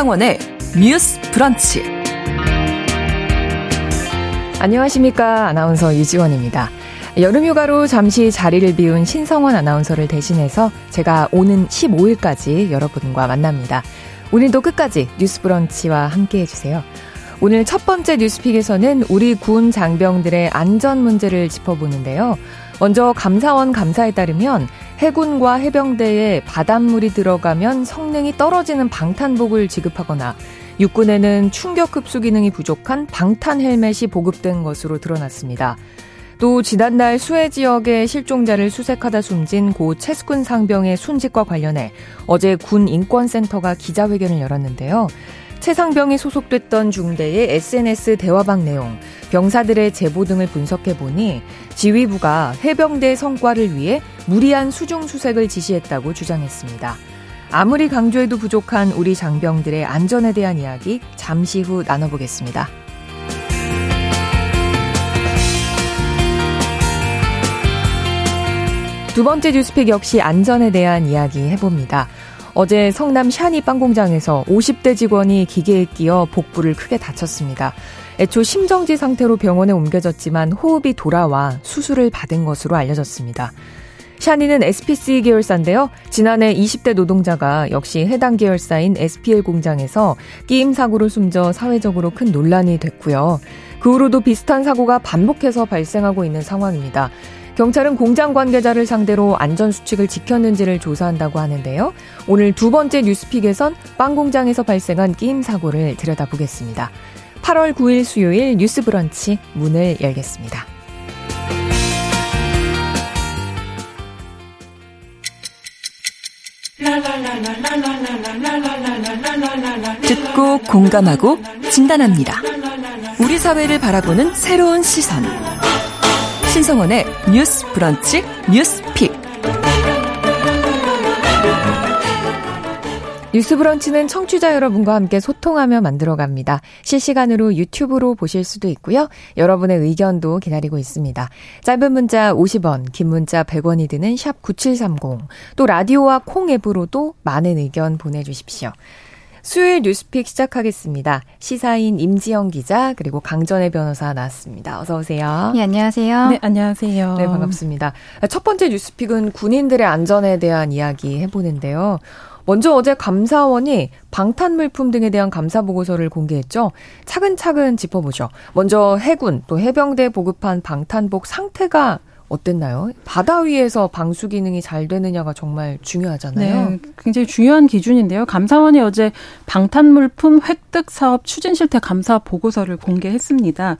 신성원의 뉴스 브런치. 안녕하십니까. 아나운서 이지원입니다. 여름휴가로 잠시 자리를 비운 신성원 아나운서를 대신해서 제가 오는 15일까지 여러분과 만납니다. 오늘도 끝까지 뉴스 브런치와 함께해 주세요. 오늘 첫 번째 뉴스픽에서는 우리 군 장병들의 안전 문제를 짚어보는데요. 먼저 감사원 감사에 따르면 해군과 해병대에 바닷물이 들어가면 성능이 떨어지는 방탄복을 지급하거나 육군에는 충격 흡수 기능이 부족한 방탄 헬멧이 보급된 것으로 드러났습니다. 또 지난날 수해 지역의 실종자를 수색하다 숨진 고 채수근 상병의 순직과 관련해 어제 군 인권센터가 기자회견을 열었는데요. 채 상병이 소속됐던 중대의 SNS 대화방 내용, 병사들의 제보 등을 분석해보니 지휘부가 해병대 성과를 위해 무리한 수중 수색을 지시했다고 주장했습니다. 아무리 강조해도 부족한 우리 장병들의 안전에 대한 이야기 잠시 후 나눠보겠습니다. 두 번째 뉴스픽 역시 안전에 대한 이야기 해봅니다. 어제 성남 샤니 빵공장에서 50대 직원이 기계에 끼어 복부를 크게 다쳤습니다. 애초 심정지 상태로 병원에 옮겨졌지만 호흡이 돌아와 수술을 받은 것으로 알려졌습니다. 샤니는 SPC 계열사인데요. 지난해 20대 노동자가 역시 해당 계열사인 SPL 공장에서 끼임 사고로 숨져 사회적으로 큰 논란이 됐고요. 그 후로도 비슷한 사고가 반복해서 발생하고 있는 상황입니다. 경찰은 공장 관계자를 상대로 안전수칙을 지켰는지를 조사한다고 하는데요. 오늘 두 번째 뉴스픽에선 빵 공장에서 발생한 끼임 사고를 들여다보겠습니다. 8월 9일 수요일 뉴스 브런치 문을 열겠습니다. 듣고 공감하고 진단합니다. 우리 사회를 바라보는 새로운 시선. 신성원의 뉴스 브런치 뉴스픽. 뉴스 브런치는 청취자 여러분과 함께 소통하며 만들어갑니다. 실시간으로 유튜브로 보실 수도 있고요. 여러분의 의견도 기다리고 있습니다. 짧은 문자 50원, 긴 문자 100원이 드는 샵 9730, 또 라디오와 콩 앱으로도 많은 의견 보내주십시오. 수요일 뉴스픽 시작하겠습니다. 시사인 임지영 기자 그리고 강전애 변호사 나왔습니다. 어서 오세요. 네, 안녕하세요. 네, 안녕하세요. 네, 반갑습니다. 첫 번째 뉴스픽은 군인들의 안전에 대한 이야기 해보는데요. 먼저 어제 감사원이 방탄 물품 등에 대한 감사 보고서를 공개했죠. 차근차근 짚어보죠. 먼저 해군 또 해병대에 보급한 방탄복 상태가 어땠나요? 바다 위에서 방수 기능이 잘 되느냐가 정말 중요하잖아요. 네, 굉장히 중요한 기준인데요. 감사원이 어제 방탄물품 획득 사업 추진 실태 감사 보고서를 공개했습니다.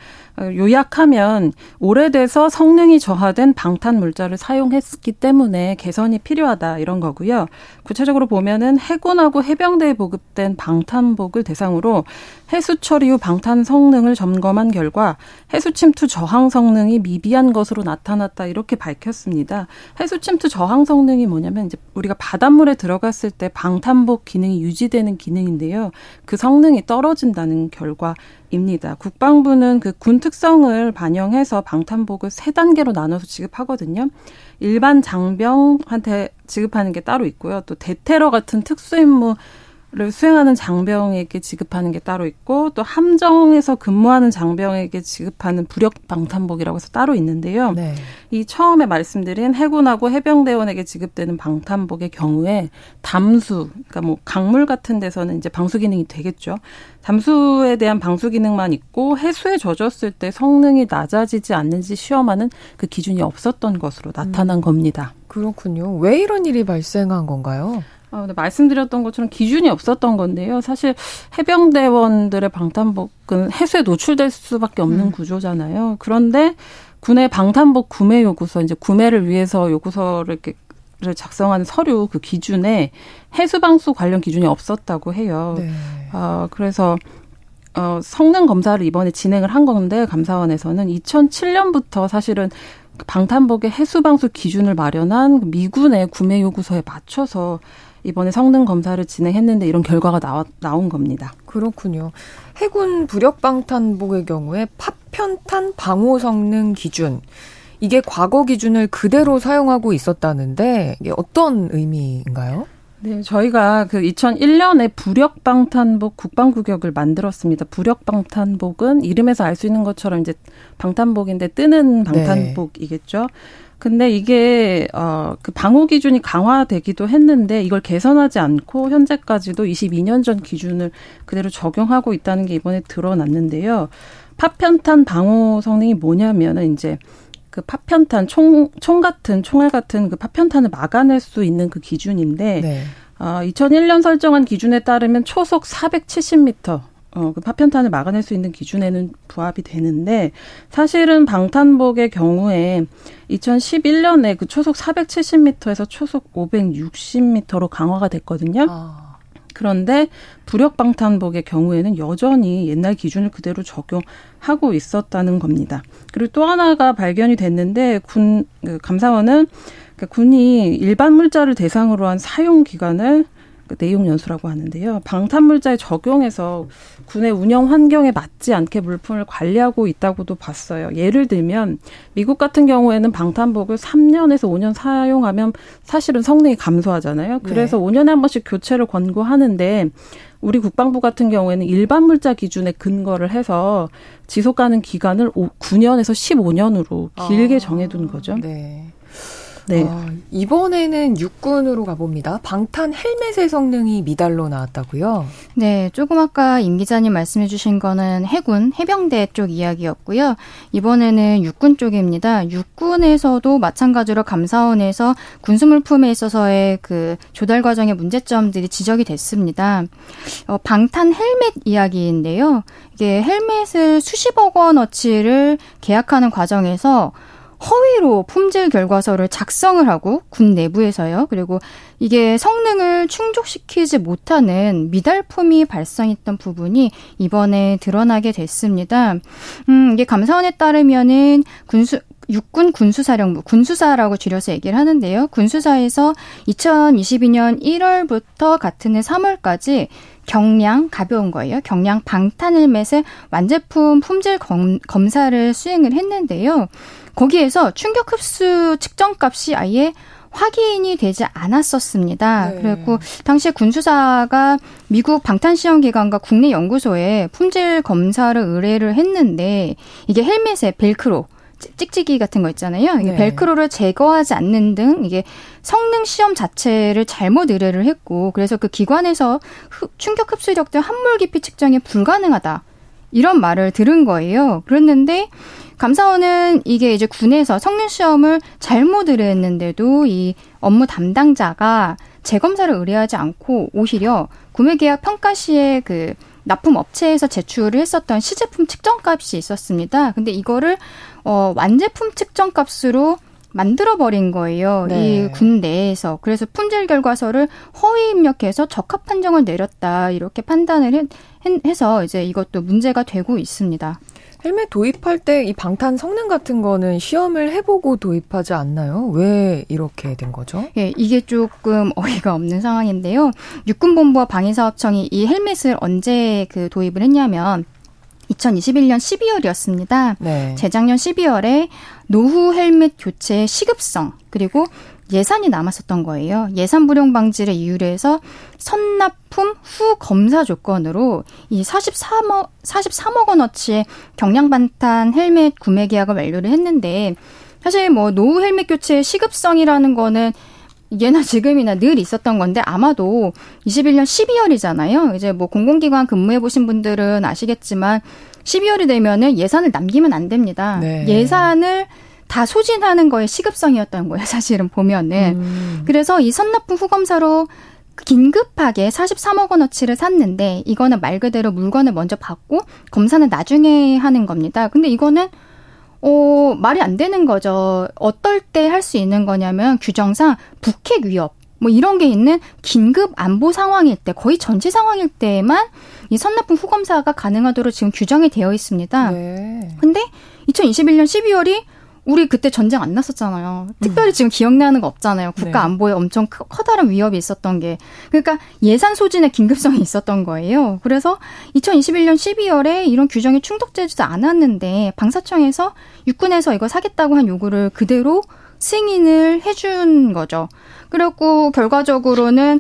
요약하면 오래돼서 성능이 저하된 방탄 물자를 사용했기 때문에 개선이 필요하다 이런 거고요. 구체적으로 보면은 해군하고 해병대에 보급된 방탄복을 대상으로 해수 처리 후 방탄 성능을 점검한 결과 해수 침투 저항 성능이 미비한 것으로 나타났다. 이렇게 밝혔습니다. 해수 침투 저항 성능이 뭐냐면 이제 우리가 바닷물에 들어갔을 때 방탄복 기능이 유지되는 기능인데요. 그 성능이 떨어진다는 결과입니다. 국방부는 그 군 특성을 반영해서 방탄복을 세 단계로 나눠서 지급하거든요. 일반 장병한테 지급하는 게 따로 있고요. 또 대테러 같은 특수 임무 를 수행하는 장병에게 지급하는 게 따로 있고 또 함정에서 근무하는 장병에게 지급하는 부력 방탄복이라고 해서 따로 있는데요. 네. 이 처음에 말씀드린 해군하고 해병대원에게 지급되는 방탄복의 경우에 담수, 그러니까 뭐 강물 같은 데서는 이제 방수 기능이 되겠죠. 담수에 대한 방수 기능만 있고 해수에 젖었을 때 성능이 낮아지지 않는지 시험하는 그 기준이 없었던 것으로 나타난 겁니다. 그렇군요. 왜 이런 일이 발생한 건가요? 근데 말씀드렸던 것처럼 기준이 없었던 건데요. 사실 해병대원들의 방탄복은 해수에 노출될 수밖에 없는 구조잖아요. 그런데 군의 방탄복 구매 요구서, 이제 구매를 위해서 요구서를 이렇게 작성한 서류 그 기준에 해수방수 관련 기준이 없었다고 해요. 네. 그래서 성능 검사를 이번에 진행을 한 건데 감사원에서는 2007년부터 사실은 방탄복의 해수방수 기준을 마련한 미군의 구매 요구서에 맞춰서 이번에 성능 검사를 진행했는데 이런 결과가 나온 겁니다. 그렇군요. 해군 부력방탄복의 경우에 파편탄 방호 성능 기준. 이게 과거 기준을 그대로 사용하고 있었다는데 이게 어떤 의미인가요? 네, 저희가 그 2001년에 부력방탄복 국방구역을 만들었습니다. 부력방탄복은 이름에서 알 수 있는 것처럼 이제 방탄복인데 뜨는 방탄복이겠죠. 네. 근데 이게 그 방호 기준이 강화되기도 했는데 이걸 개선하지 않고 현재까지도 22년 전 기준을 그대로 적용하고 있다는 게 이번에 드러났는데요. 파편탄 방호 성능이 뭐냐면은 이제 그 파편탄 총알 같은 그 파편탄을 막아낼 수 있는 그 기준인데 2001년 설정한 기준에 따르면 초속 470m 그 파편탄을 막아낼 수 있는 기준에는 부합이 되는데 사실은 방탄복의 경우에 2011년에 그 초속 470m에서 초속 560m로 강화가 됐거든요. 그런데 부력방탄복의 경우에는 여전히 옛날 기준을 그대로 적용하고 있었다는 겁니다. 그리고 또 하나가 발견이 됐는데 감사원은 군이 일반 물자를 대상으로 한 사용 기간을 내용 연수라고 하는데요. 방탄물자의 적용에서 군의 운영 환경에 맞지 않게 물품을 관리하고 있다고도 봤어요. 예를 들면 미국 같은 경우에는 방탄복을 3년에서 5년 사용하면 사실은 성능이 감소하잖아요. 그래서 네. 5년에 한 번씩 교체를 권고하는데 우리 국방부 같은 경우에는 일반 물자 기준에 근거를 해서 지속 가능 기간을 9년에서 15년으로 길게 정해둔 거죠. 네. 네. 이번에는 육군으로 가봅니다. 방탄 헬멧의 성능이 미달로 나왔다고요? 네. 조금 아까 임 기자님 말씀해 주신 거는 해군, 해병대 쪽 이야기였고요. 이번에는 육군 쪽입니다. 육군에서도 마찬가지로 감사원에서 군수물품에 있어서의 그 조달 과정의 문제점들이 지적이 됐습니다. 방탄 헬멧 이야기인데요. 이게 헬멧을 수십억 원어치를 계약하는 과정에서 허위로 품질 결과서를 작성을 하고 군 내부에서요. 그리고 이게 성능을 충족시키지 못하는 미달품이 발생했던 부분이 이번에 드러나게 됐습니다. 이게 감사원에 따르면은 육군 군수사령부, 군수사라고 줄여서 얘기를 하는데요. 군수사에서 2022년 1월부터 같은 해 3월까지 경량, 가벼운 거예요. 경량 방탄 헬멧의 완제품 품질 검사를 수행을 했는데요. 거기에서 충격 흡수 측정값이 아예 확인이 되지 않았었습니다. 네. 그리고 당시 군수사가 미국 방탄시험기관과 국내 연구소에 품질 검사를 의뢰를 했는데 이게 헬멧에 벨크로, 찍찍이 같은 거 있잖아요. 이게 네. 벨크로를 제거하지 않는 등 이게 성능 시험 자체를 잘못 의뢰를 했고 그래서 그 기관에서 충격 흡수력 등 함몰 깊이 측정이 불가능하다. 이런 말을 들은 거예요. 그랬는데 감사원은 이게 이제 군에서 성능 시험을 잘못 의뢰했는데도 이 업무 담당자가 재검사를 의뢰하지 않고 오히려 구매 계약 평가 시에 그 납품 업체에서 제출을 했었던 시제품 측정값이 있었습니다. 근데 이거를 완제품 측정값으로 만들어버린 거예요. 네. 이 군 내에서. 그래서 품질 결과서를 허위 입력해서 적합 판정을 내렸다. 이렇게 판단을 해서 이제 이것도 문제가 되고 있습니다. 헬멧 도입할 때 이 방탄 성능 같은 거는 시험을 해보고 도입하지 않나요? 왜 이렇게 된 거죠? 예, 이게 조금 어이가 없는 상황인데요. 육군본부와 방위사업청이 이 헬멧을 언제 그 도입을 했냐면 2021년 12월이었습니다. 네. 재작년 12월에 노후 헬멧 교체의 시급성 그리고 예산이 남았었던 거예요. 예산 불용 방지를 이유로 해서 선납품 후 검사 조건으로 이 43억 원어치의 경량방탄 헬멧 구매 계약을 완료를 했는데 사실 뭐 노후 헬멧 교체의 시급성이라는 거는 예나 지금이나 늘 있었던 건데 아마도 21년 12월이잖아요. 이제 뭐 공공기관 근무해 보신 분들은 아시겠지만 12월이 되면은 예산을 남기면 안 됩니다. 네. 예산을 다 소진하는 거에 시급성이었던 거예요. 사실은 보면은. 그래서 이 선납품 후검사로 긴급하게 43억 원어치를 샀는데 이거는 말 그대로 물건을 먼저 받고 검사는 나중에 하는 겁니다. 근데 이거는 말이 안 되는 거죠. 어떨 때 할 수 있는 거냐면 규정상 북핵 위협 뭐 이런 게 있는 긴급 안보 상황일 때 거의 전체 상황일 때만 이 선납품 후검사가 가능하도록 지금 규정이 되어 있습니다. 네. 근데 2021년 12월이 우리 그때 전쟁 안 났었잖아요. 특별히 지금 기억나는 거 없잖아요. 국가 네. 안보에 엄청 커다란 위협이 있었던 게. 그러니까 예산 소진의 긴급성이 있었던 거예요. 그래서 2021년 12월에 이런 규정이 충족되지도 않았는데 방사청에서 육군에서 이거 사겠다고 한 요구를 그대로 승인을 해준 거죠. 그리고 결과적으로는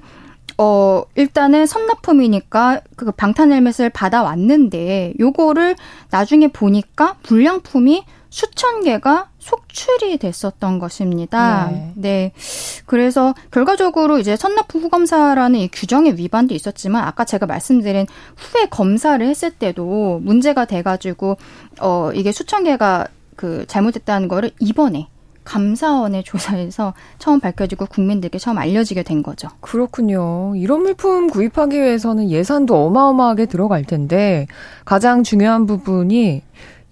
일단은 선납품이니까 그 방탄 헬멧을 받아왔는데 요거를 나중에 보니까 불량품이 수천 개가 속출이 됐었던 것입니다. 네. 그래서 결과적으로 이제 선납품 후검사라는 이 규정의 위반도 있었지만 아까 제가 말씀드린 후에 검사를 했을 때도 문제가 돼가지고 이게 수천 개가 그 잘못됐다는 거를 이번에 감사원의 조사에서 처음 밝혀지고 국민들께 처음 알려지게 된 거죠. 그렇군요. 이런 물품 구입하기 위해서는 예산도 어마어마하게 들어갈 텐데 가장 중요한 부분이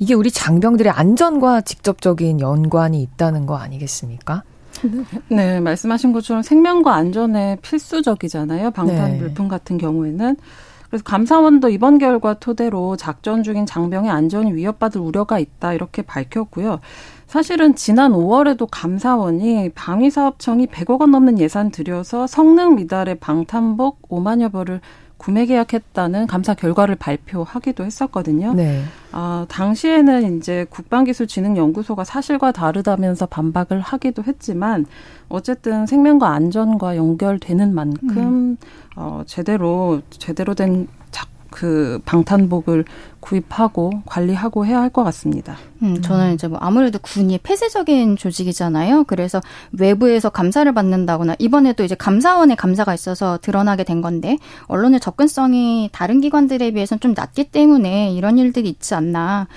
이게 우리 장병들의 안전과 직접적인 연관이 있다는 거 아니겠습니까? 네, 말씀하신 것처럼 생명과 안전에 필수적이잖아요. 방탄 물품 같은 경우에는. 그래서 감사원도 이번 결과 토대로 작전 중인 장병의 안전이 위협받을 우려가 있다 이렇게 밝혔고요. 사실은 지난 5월에도 감사원이 방위사업청이 100억 원 넘는 예산 들여서 성능 미달의 방탄복 5만여 벌을 구매 계약했다는 감사 결과를 발표하기도 했었거든요. 네. 당시에는 이제 국방기술진흥연구소가 사실과 다르다면서 반박을 하기도 했지만 어쨌든 생명과 안전과 연결되는 만큼 제대로 된 그 방탄복을 구입하고 관리하고 해야 할 것 같습니다. 저는 이제 뭐 아무래도 군이 폐쇄적인 조직이잖아요. 그래서 외부에서 감사를 받는다거나 이번에도 이제 감사원의 감사가 있어서 드러나게 된 건데 언론의 접근성이 다른 기관들에 비해서는 좀 낮기 때문에 이런 일들이 있지 않나.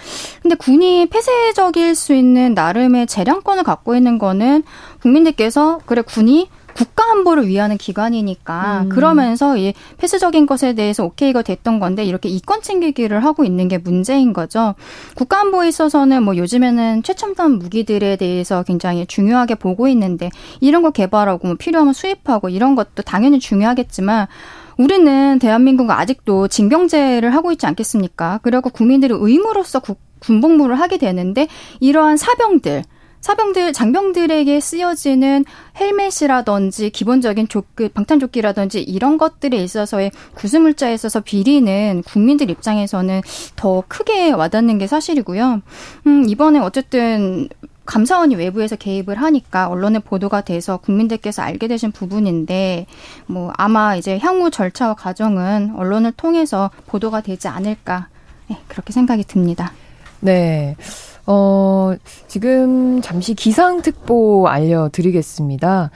근데 군이 폐쇄적일 수 있는 나름의 재량권을 갖고 있는 거는 국민들께서 그래 군이 국가 안보를 위하는 기관이니까 그러면서 이 폐쇄적인 것에 대해서 오케이가 됐던 건데 이렇게 이권 챙기기를 하고 있는 게 문제인 거죠. 국가 안보에 있어서는 뭐 요즘에는 최첨단 무기들에 대해서 굉장히 중요하게 보고 있는데 이런 거 개발하고 뭐 필요하면 수입하고 이런 것도 당연히 중요하겠지만 우리는 대한민국은 아직도 징병제를 하고 있지 않겠습니까? 그리고 국민들이 의무로서 군복무를 하게 되는데 이러한 장병들에게 쓰여지는 헬멧이라든지 기본적인 방탄조끼라든지 이런 것들에 있어서의 구수물자에 있어서 비리는 국민들 입장에서는 더 크게 와닿는 게 사실이고요. 이번에 어쨌든 감사원이 외부에서 개입을 하니까 언론에 보도가 돼서 국민들께서 알게 되신 부분인데 뭐 아마 이제 향후 절차와 과정은 언론을 통해서 보도가 되지 않을까 그렇게 생각이 듭니다. 네. 지금 잠시 기상특보 알려드리겠습니다.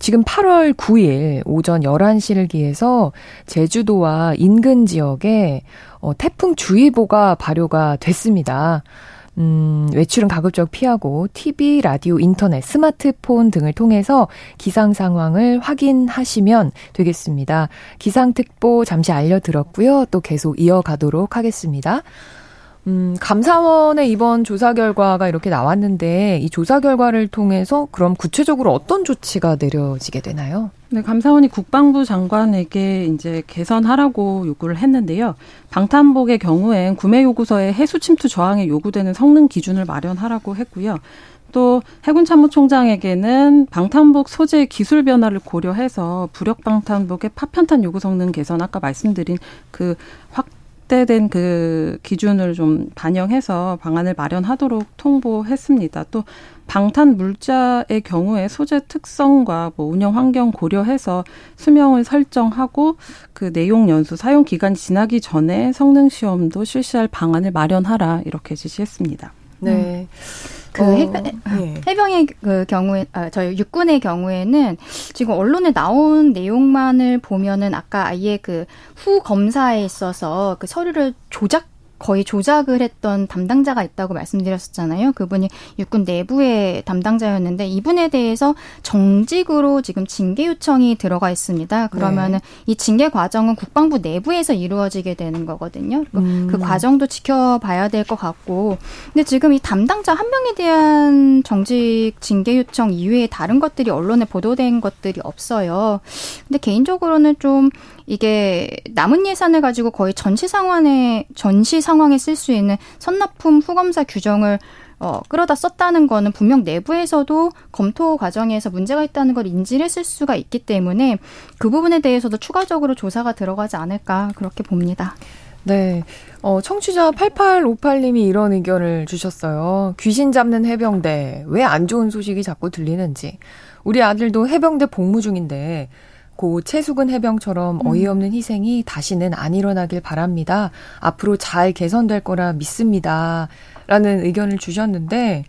지금 8월 9일 오전 11시를 기해서 제주도와 인근 지역에 태풍주의보가 발효가 됐습니다. 외출은 가급적 피하고 TV, 라디오, 인터넷, 스마트폰 등을 통해서 기상 상황을 확인하시면 되겠습니다. 기상특보 잠시 알려드렸고요. 또 계속 이어가도록 하겠습니다. 감사원의 이번 조사 결과가 이렇게 나왔는데 이 조사 결과를 통해서 그럼 구체적으로 어떤 조치가 내려지게 되나요? 네, 감사원이 국방부 장관에게 이제 개선하라고 요구를 했는데요. 방탄복의 경우엔 구매 요구서에 해수 침투 저항에 요구되는 성능 기준을 마련하라고 했고요. 또 해군 참모총장에게는 방탄복 소재의 기술 변화를 고려해서 부력 방탄복의 파편탄 요구 성능 개선 아까 말씀드린 그 확대된 그 기준을 좀 반영해서 방안을 마련하도록 통보했습니다. 또 방탄 물자의 경우에 소재 특성과 뭐 운영 환경 고려해서 수명을 설정하고 그 내용 연수 사용 기간이 지나기 전에 성능 시험도 실시할 방안을 마련하라 이렇게 지시했습니다. 네. 그 해병의 그 경우에 저희 육군의 경우에는 지금 언론에 나온 내용만을 보면은 아까 아예 그 후 검사에 있어서 그 서류를 거의 조작을 했던 담당자가 있다고 말씀드렸었잖아요. 그분이 육군 내부의 담당자였는데 이분에 대해서 정직으로 지금 징계 요청이 들어가 있습니다. 그러면은 이 징계 과정은 국방부 내부에서 이루어지게 되는 거거든요. 그 과정도 지켜봐야 될 것 같고. 근데 지금 이 담당자 한 명에 대한 정직 징계 요청 이외에 다른 것들이 언론에 보도된 것들이 없어요. 근데 개인적으로는 좀 이게 남은 예산을 가지고 거의 전시 상황에 쓸 수 있는 선납품 후검사 규정을 끌어다 썼다는 거는 분명 내부에서도 검토 과정에서 문제가 있다는 걸 인지를 했을 수가 있기 때문에 그 부분에 대해서도 추가적으로 조사가 들어가지 않을까 그렇게 봅니다. 네. 청취자 8858님이 이런 의견을 주셨어요. 귀신 잡는 해병대. 왜 안 좋은 소식이 자꾸 들리는지. 우리 아들도 해병대 복무 중인데 고 채수근 해병처럼 어이없는 희생이 다시는 안 일어나길 바랍니다. 앞으로 잘 개선될 거라 믿습니다. 라는 의견을 주셨는데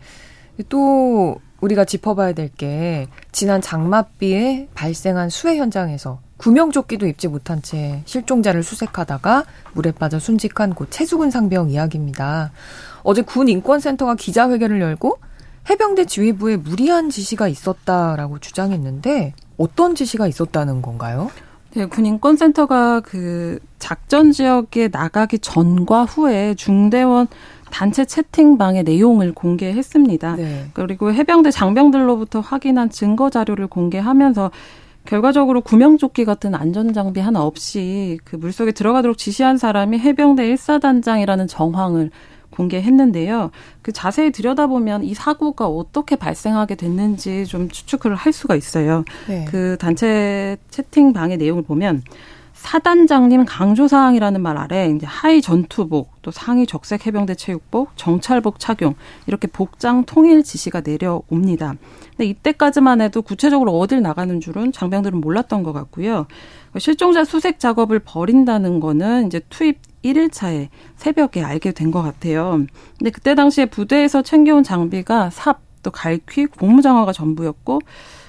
또 우리가 짚어봐야 될 게 지난 장맛비에 발생한 수해 현장에서 구명조끼도 입지 못한 채 실종자를 수색하다가 물에 빠져 순직한 고 채수근 상병 이야기입니다. 어제 군인권센터가 기자회견을 열고 해병대 지휘부에 무리한 지시가 있었다라고 주장했는데 어떤 지시가 있었다는 건가요? 네, 군인권센터가 그 작전 지역에 나가기 전과 후에 중대원 단체 채팅방의 내용을 공개했습니다. 네. 그리고 해병대 장병들로부터 확인한 증거 자료를 공개하면서 결과적으로 구명조끼 같은 안전장비 하나 없이 그 물속에 들어가도록 지시한 사람이 해병대 1사단장이라는 정황을 공개했는데요. 그 자세히 들여다보면 이 사고가 어떻게 발생하게 됐는지 좀 추측을 할 수가 있어요. 네. 그 단체 채팅방의 내용을 보면 사단장님 강조사항이라는 말 아래 이제 하의 전투복, 또 상의 적색 해병대 체육복, 정찰복 착용 이렇게 복장 통일 지시가 내려옵니다. 근데 이때까지만 해도 구체적으로 어딜 나가는 줄은 장병들은 몰랐던 것 같고요. 실종자 수색 작업을 벌인다는 거는 이제 투입 1일차에 새벽에 알게 된 것 같아요. 근데 그때 당시에 부대에서 챙겨온 장비가 삽, 또 갈퀴, 고무장화가 전부였고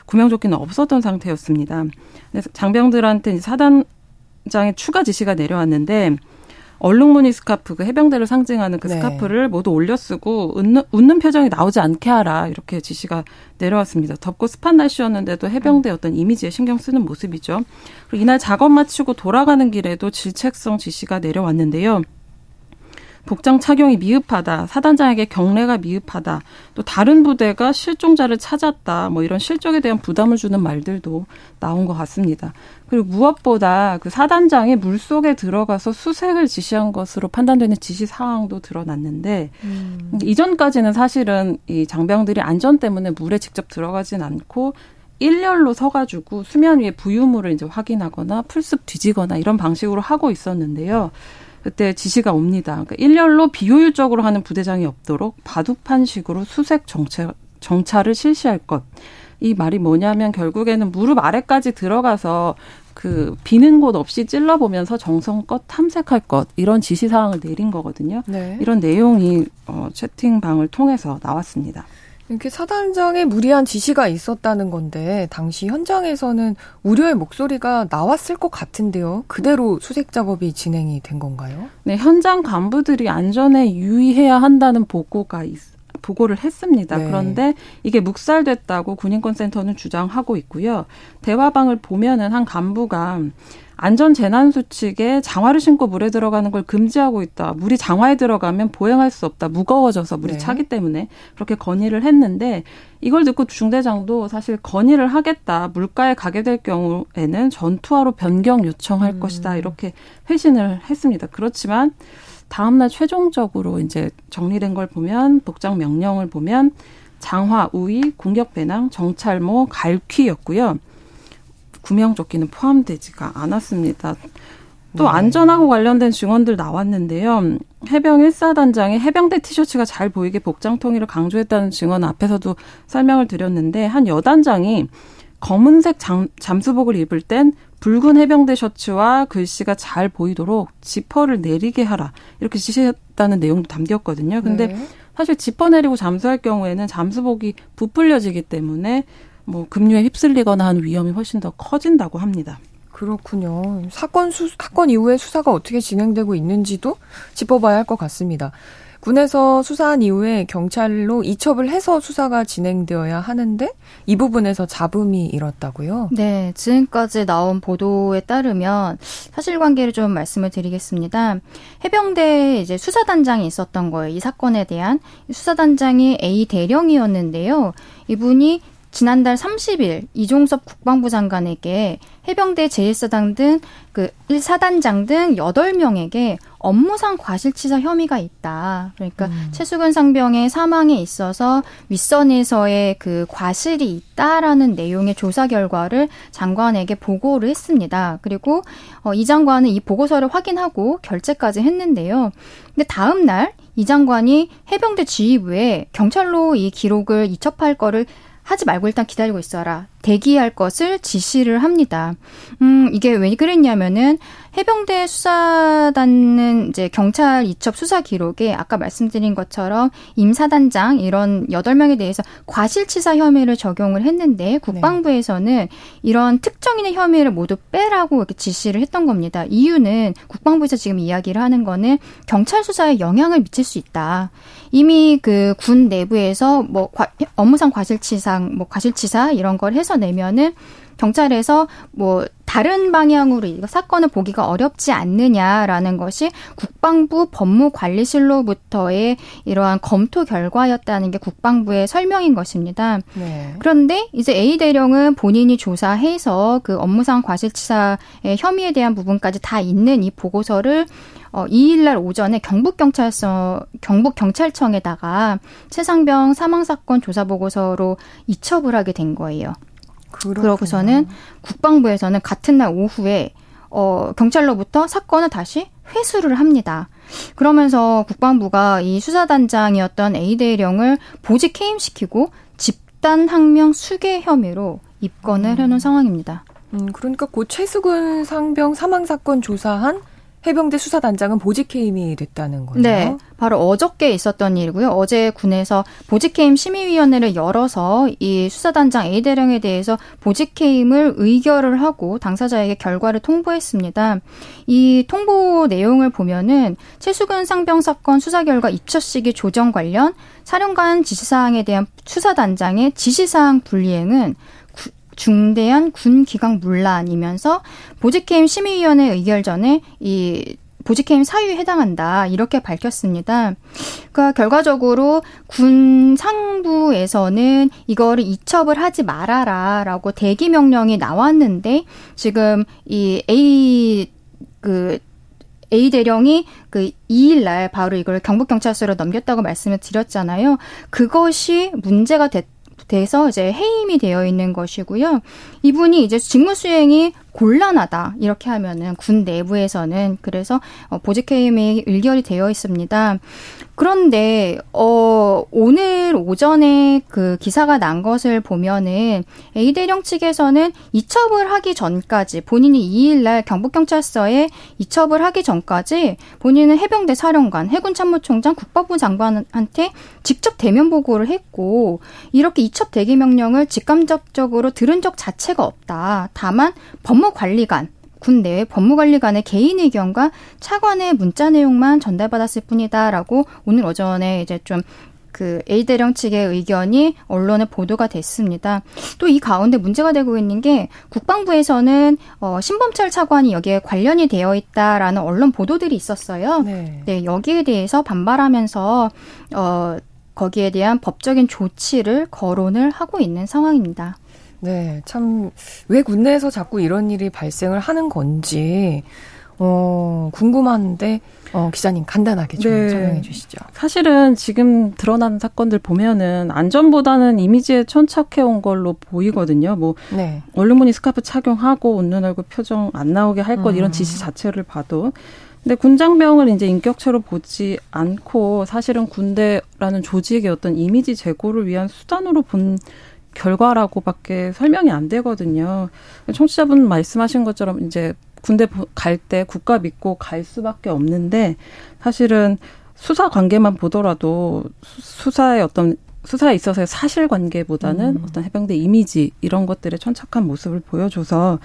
구명조끼는 없었던 상태였습니다. 그래서 장병들한테 이제 사단장의 추가 지시가 내려왔는데 얼룩무늬 스카프, 그 해병대를 상징하는 그 스카프를 모두 올려 쓰고 웃는 표정이 나오지 않게 하라 이렇게 지시가 내려왔습니다. 덥고 습한 날씨였는데도 해병대 어떤 이미지에 신경 쓰는 모습이죠. 그리고 이날 작업 마치고 돌아가는 길에도 질책성 지시가 내려왔는데요. 복장 착용이 미흡하다, 사단장에게 경례가 미흡하다, 또 다른 부대가 실종자를 찾았다, 뭐 이런 실적에 대한 부담을 주는 말들도 나온 것 같습니다. 그리고 무엇보다 그 사단장이 물속에 들어가서 수색을 지시한 것으로 판단되는 지시 사항도 드러났는데 이전까지는 사실은 이 장병들이 안전 때문에 물에 직접 들어가진 않고 일렬로 서가지고 수면 위에 부유물을 이제 확인하거나 풀숲 뒤지거나 이런 방식으로 하고 있었는데요. 그때 지시가 옵니다. 그러니까 일렬로 비효율적으로 하는 부대장이 없도록 바둑판식으로 수색 정찰을 실시할 것. 이 말이 뭐냐면 결국에는 무릎 아래까지 들어가서 그 비는 곳 없이 찔러보면서 정성껏 탐색할 것. 이런 지시사항을 내린 거거든요. 네. 이런 내용이 채팅방을 통해서 나왔습니다. 이렇게 사단장의 무리한 지시가 있었다는 건데 당시 현장에서는 우려의 목소리가 나왔을 것 같은데요. 그대로 수색 작업이 진행이 된 건가요? 네, 현장 간부들이 안전에 유의해야 한다는 보고를 했습니다. 네. 그런데 이게 묵살됐다고 군인권센터는 주장하고 있고요. 대화방을 보면은 한 간부가 안전재난수칙에 장화를 신고 물에 들어가는 걸 금지하고 있다. 물이 장화에 들어가면 보행할 수 없다. 무거워져서 물이 차기 때문에 그렇게 건의를 했는데 이걸 듣고 중대장도 사실 건의를 하겠다. 물가에 가게 될 경우에는 전투화로 변경 요청할 것이다. 이렇게 회신을 했습니다. 그렇지만 다음날 최종적으로 이제 정리된 걸 보면 복장 명령을 보면 장화, 우위, 공격 배낭, 정찰모, 갈퀴였고요. 구명조끼는 포함되지가 않았습니다. 또 안전하고 관련된 증언들 나왔는데요. 해병 1사단장이 해병대 티셔츠가 잘 보이게 복장 통일을 강조했다는 증언 앞에서도 설명을 드렸는데 한 여단장이 검은색 잠수복을 입을 땐 붉은 해병대 셔츠와 글씨가 잘 보이도록 지퍼를 내리게 하라 이렇게 지시했다는 내용도 담겼거든요. 근데 사실 지퍼 내리고 잠수할 경우에는 잠수복이 부풀려지기 때문에 뭐 급류에 휩쓸리거나 하는 위험이 훨씬 더 커진다고 합니다. 그렇군요. 사건 이후에 수사가 어떻게 진행되고 있는지도 짚어봐야 할 것 같습니다. 군에서 수사한 이후에 경찰로 이첩을 해서 수사가 진행되어야 하는데 이 부분에서 잡음이 일었다고요? 네. 지금까지 나온 보도에 따르면 사실관계를 좀 말씀을 드리겠습니다. 해병대에 이제 수사단장이 있었던 거예요. 이 사건에 대한 수사단장이 A 대령이었는데요. 이분이 지난달 30일 이종섭 국방부 장관에게 해병대 제1사단 등 그 1사단장 등 8명에게 업무상 과실치사 혐의가 있다. 그러니까 채수근 상병의 사망에 있어서 윗선에서의 그 과실이 있다라는 내용의 조사 결과를 장관에게 보고를 했습니다. 그리고 이 장관은 이 보고서를 확인하고 결재까지 했는데요. 근데 다음 날 이 장관이 해병대 지휘부에 경찰로 이 기록을 이첩할 거를 하지 말고 일단 기다리고 있어라. 대기할 것을 지시를 합니다. 이게 왜 그랬냐면은 해병대 수사단은 이제 경찰 이첩 수사 기록에 아까 말씀드린 것처럼 임사단장 이런 8명에 대해서 과실치사 혐의를 적용을 했는데 국방부에서는 이런 특정인의 혐의를 모두 빼라고 이렇게 지시를 했던 겁니다. 이유는 국방부에서 지금 이야기를 하는 거는 경찰 수사에 영향을 미칠 수 있다. 이미 그 군 내부에서 뭐 업무상 과실치상, 뭐 과실치사 이런 걸 해서 내면은 경찰에서 뭐 다른 방향으로 이 사건을 보기가 어렵지 않느냐라는 것이 국방부 법무관리실로부터의 이러한 검토 결과였다는 게 국방부의 설명인 것입니다. 네. 그런데 이제 A 대령은 본인이 조사해서 그 업무상 과실치사의 혐의에 대한 부분까지 다 있는 이 보고서를 2일 날 오전에 경북경찰청에다가 최상병 사망사건 조사보고서로 이첩을 하게 된 거예요. 그러고서는 국방부에서는 같은 날 오후에 경찰로부터 사건을 다시 회수를 합니다. 그러면서 국방부가 이 수사단장이었던 A 대령을 보직 해임시키고 집단항명 수괴 혐의로 입건을 해놓은 상황입니다. 그러니까 곧 채수근 상병 사망사건 조사한 해병대 수사단장은 보직해임이 됐다는 거예요? 네. 바로 어저께 있었던 일이고요. 어제 군에서 보직해임 심의위원회를 열어서 이 수사단장 A대령에 대해서 보직해임을 의결을 하고 당사자에게 결과를 통보했습니다. 이 통보 내용을 보면은 채수근 상병 사건 수사 결과 입첩 시기 조정 관련 사령관 지시사항에 대한 수사단장의 지시사항 불이행은 중대한 군 기강 문란이면서 보직해임 심의위원회 의결 전에 이 보직해임 사유에 해당한다 이렇게 밝혔습니다. 그러니까 결과적으로 군 상부에서는 이거를 이첩을 하지 말아라라고 대기 명령이 나왔는데 지금 이 A 대령이 그 2일 날 바로 이걸 경북경찰서로 넘겼다고 말씀을 드렸잖아요. 그것이 문제가 돼서 이제 해임이 되어 있는 것이고요. 이분이 이제 직무 수행이 곤란하다 이렇게 하면은 군 내부에서는 그래서 보직 해임이 의결이 되어 있습니다. 그런데 오늘 오전에 그 기사가 난 것을 보면은 A 대령 측에서는 이첩을 하기 전까지 본인이 2일 날 경북경찰서에 이첩을 하기 전까지 본인은 해병대 사령관, 해군 참모총장, 국방부 장관한테 직접 대면 보고를 했고 이렇게 이첩 대기 명령을 직간접적으로 들은 적 자체가 없다. 다만 법무관리관, 군 내외 법무관리관의 개인 의견과 차관의 문자 내용만 전달받았을 뿐이다라고 오늘 오전에 이제 좀 그 A 대령 측의 의견이 언론에 보도가 됐습니다. 또 이 가운데 문제가 되고 있는 게 국방부에서는 신범철 차관이 여기에 관련이 되어 있다라는 언론 보도들이 있었어요. 네, 여기에 대해서 반발하면서 거기에 대한 법적인 조치를 거론을 하고 있는 상황입니다. 네, 참 왜 군 내에서 자꾸 이런 일이 발생을 하는 건지 궁금한데 기자님 간단하게 좀 설명해 주시죠. 사실은 지금 드러난 사건들 보면은 안전보다는 이미지에 천착해 온 걸로 보이거든요. 뭐 얼룩무늬 스카프 착용하고 웃는 얼굴 표정 안 나오게 할 것 이런 지시 자체를 봐도 근데 군장병을 이제 인격체로 보지 않고 사실은 군대라는 조직의 어떤 이미지 제고를 위한 수단으로 본 결과라고밖에 설명이 안 되거든요. 청취자분 말씀하신 것처럼 이제 군대 갈 때 국가 믿고 갈 수밖에 없는데 사실은 수사 관계만 보더라도 수사에 있어서의 사실관계보다는 어떤 해병대 이미지 이런 것들에 천착한 모습을 보여줘서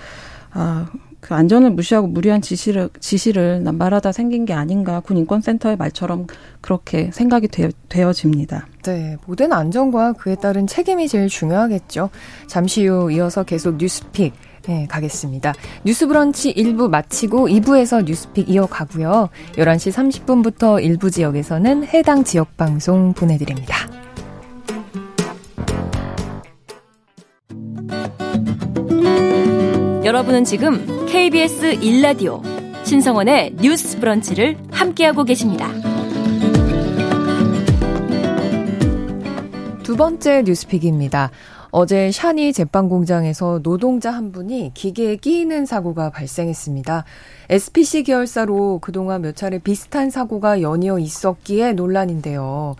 그 안전을 무시하고 무리한 지시를 남발하다 생긴 게 아닌가 군인권센터의 말처럼 그렇게 생각이 되어집니다. 네, 모든 안전과 그에 따른 책임이 제일 중요하겠죠. 잠시 후 이어서 계속 뉴스픽 가겠습니다. 뉴스브런치 1부 마치고 2부에서 뉴스픽 이어가고요. 11시 30분부터 일부 지역에서는 해당 지역 방송 보내드립니다. 여러분은 지금 KBS 1라디오 신성원의 뉴스 브런치를 함께하고 계십니다. 두 번째 뉴스픽입니다. 어제 샤니 제빵 공장에서 노동자 한 분이 기계에 끼이는 사고가 발생했습니다. SPC 계열사로 그동안 몇 차례 비슷한 사고가 연이어 있었기에 논란인데요.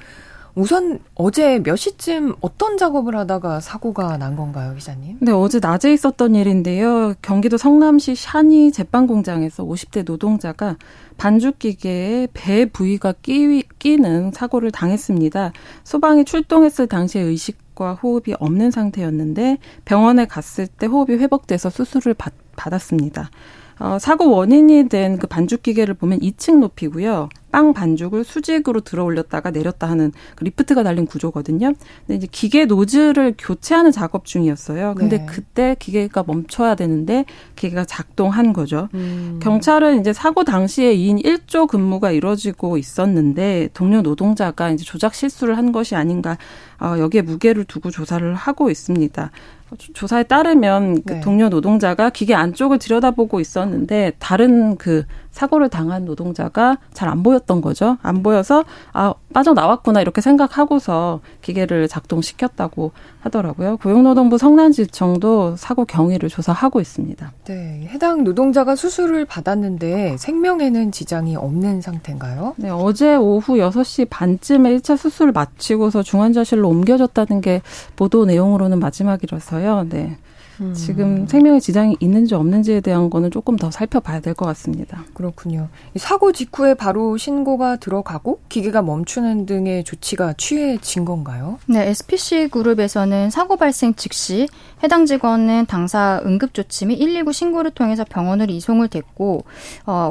우선 어제 몇 시쯤 어떤 작업을 하다가 사고가 난 건가요, 기자님? 네, 어제 낮에 있었던 일인데요. 경기도 성남시 샤니 제빵공장에서 50대 노동자가 반죽기계에 배 부위가 끼는 사고를 당했습니다. 소방이 출동했을 당시에 의식과 호흡이 없는 상태였는데 병원에 갔을 때 호흡이 회복돼서 수술을 받았습니다. 사고 원인이 된 그 반죽기계를 보면 2층 높이고요. 빵 반죽을 수직으로 들어 올렸다가 내렸다 하는 그 리프트가 달린 구조거든요. 근데 이제 기계 노즐을 교체하는 작업 중이었어요. 근데 네. 그때 기계가 멈춰야 되는데 기계가 작동한 거죠. 경찰은 이제 사고 당시에 2인 1조 근무가 이루어지고 있었는데 동료 노동자가 이제 조작 실수를 한 것이 아닌가 여기에 무게를 두고 조사를 하고 있습니다. 조사에 따르면 그 동료 노동자가 기계 안쪽을 들여다보고 있었는데 다른 그 사고를 당한 노동자가 잘 안 보였던 거죠. 안 보여서 빠져나왔구나 이렇게 생각하고서 기계를 작동시켰다고 하더라고요. 고용노동부 성남지청도 사고 경위를 조사하고 있습니다. 네, 해당 노동자가 수술을 받았는데 생명에는 지장이 없는 상태인가요? 네, 어제 오후 6시 반쯤에 1차 수술을 마치고서 중환자실로 옮겨졌다는 게 보도 내용으로는 마지막이라서요. 네. 지금 생명에 지장이 있는지 없는지에 대한 거는 조금 더 살펴봐야 될 것 같습니다. 그렇군요. 사고 직후에 바로 신고가 들어가고 기계가 멈추는 등의 조치가 취해진 건가요? 네, SPC 그룹에서는 사고 발생 즉시 해당 직원은 당사 응급조치 및 119 신고를 통해서 병원으로 이송을 됐고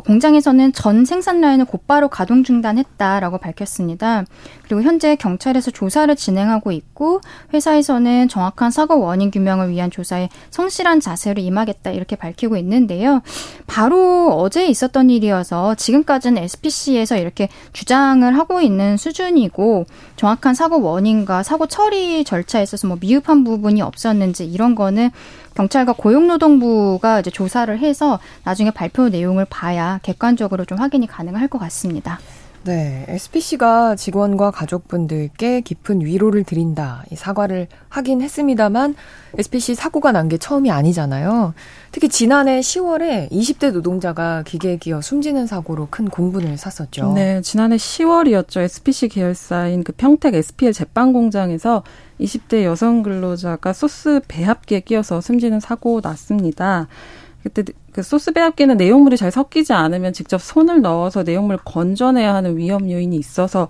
공장에서는 전 생산 라인을 곧바로 가동 중단했다라고 밝혔습니다. 그리고 현재 경찰에서 조사를 진행하고 있고 회사에서는 정확한 사고 원인 규명을 위한 조사에 성실한 자세로 임하겠다 이렇게 밝히고 있는데요. 바로 어제 있었던 일이어서 지금까지는 SPC에서 이렇게 주장을 하고 있는 수준이고 정확한 사고 원인과 사고 처리 절차에 있어서 뭐 미흡한 부분이 없었는지 이런 거는 경찰과 고용노동부가 이제 조사를 해서 나중에 발표 내용을 봐야 객관적으로 좀 확인이 가능할 것 같습니다. 네, SPC가 직원과 가족분들께 깊은 위로를 드린다, 이 사과를 하긴 했습니다만 SPC 사고가 난 게 처음이 아니잖아요. 특히 지난해 10월에 20대 노동자가 기계에 끼어 숨지는 사고로 큰 공분을 샀었죠. 네, 지난해 10월이었죠. SPC 계열사인 그 평택 SPL 제빵공장에서 20대 여성 근로자가 소스 배합기에 끼어서 숨지는 사고 났습니다. 그때 그 소스 배합기는 내용물이 잘 섞이지 않으면 직접 손을 넣어서 내용물을 건져내야 하는 위험 요인이 있어서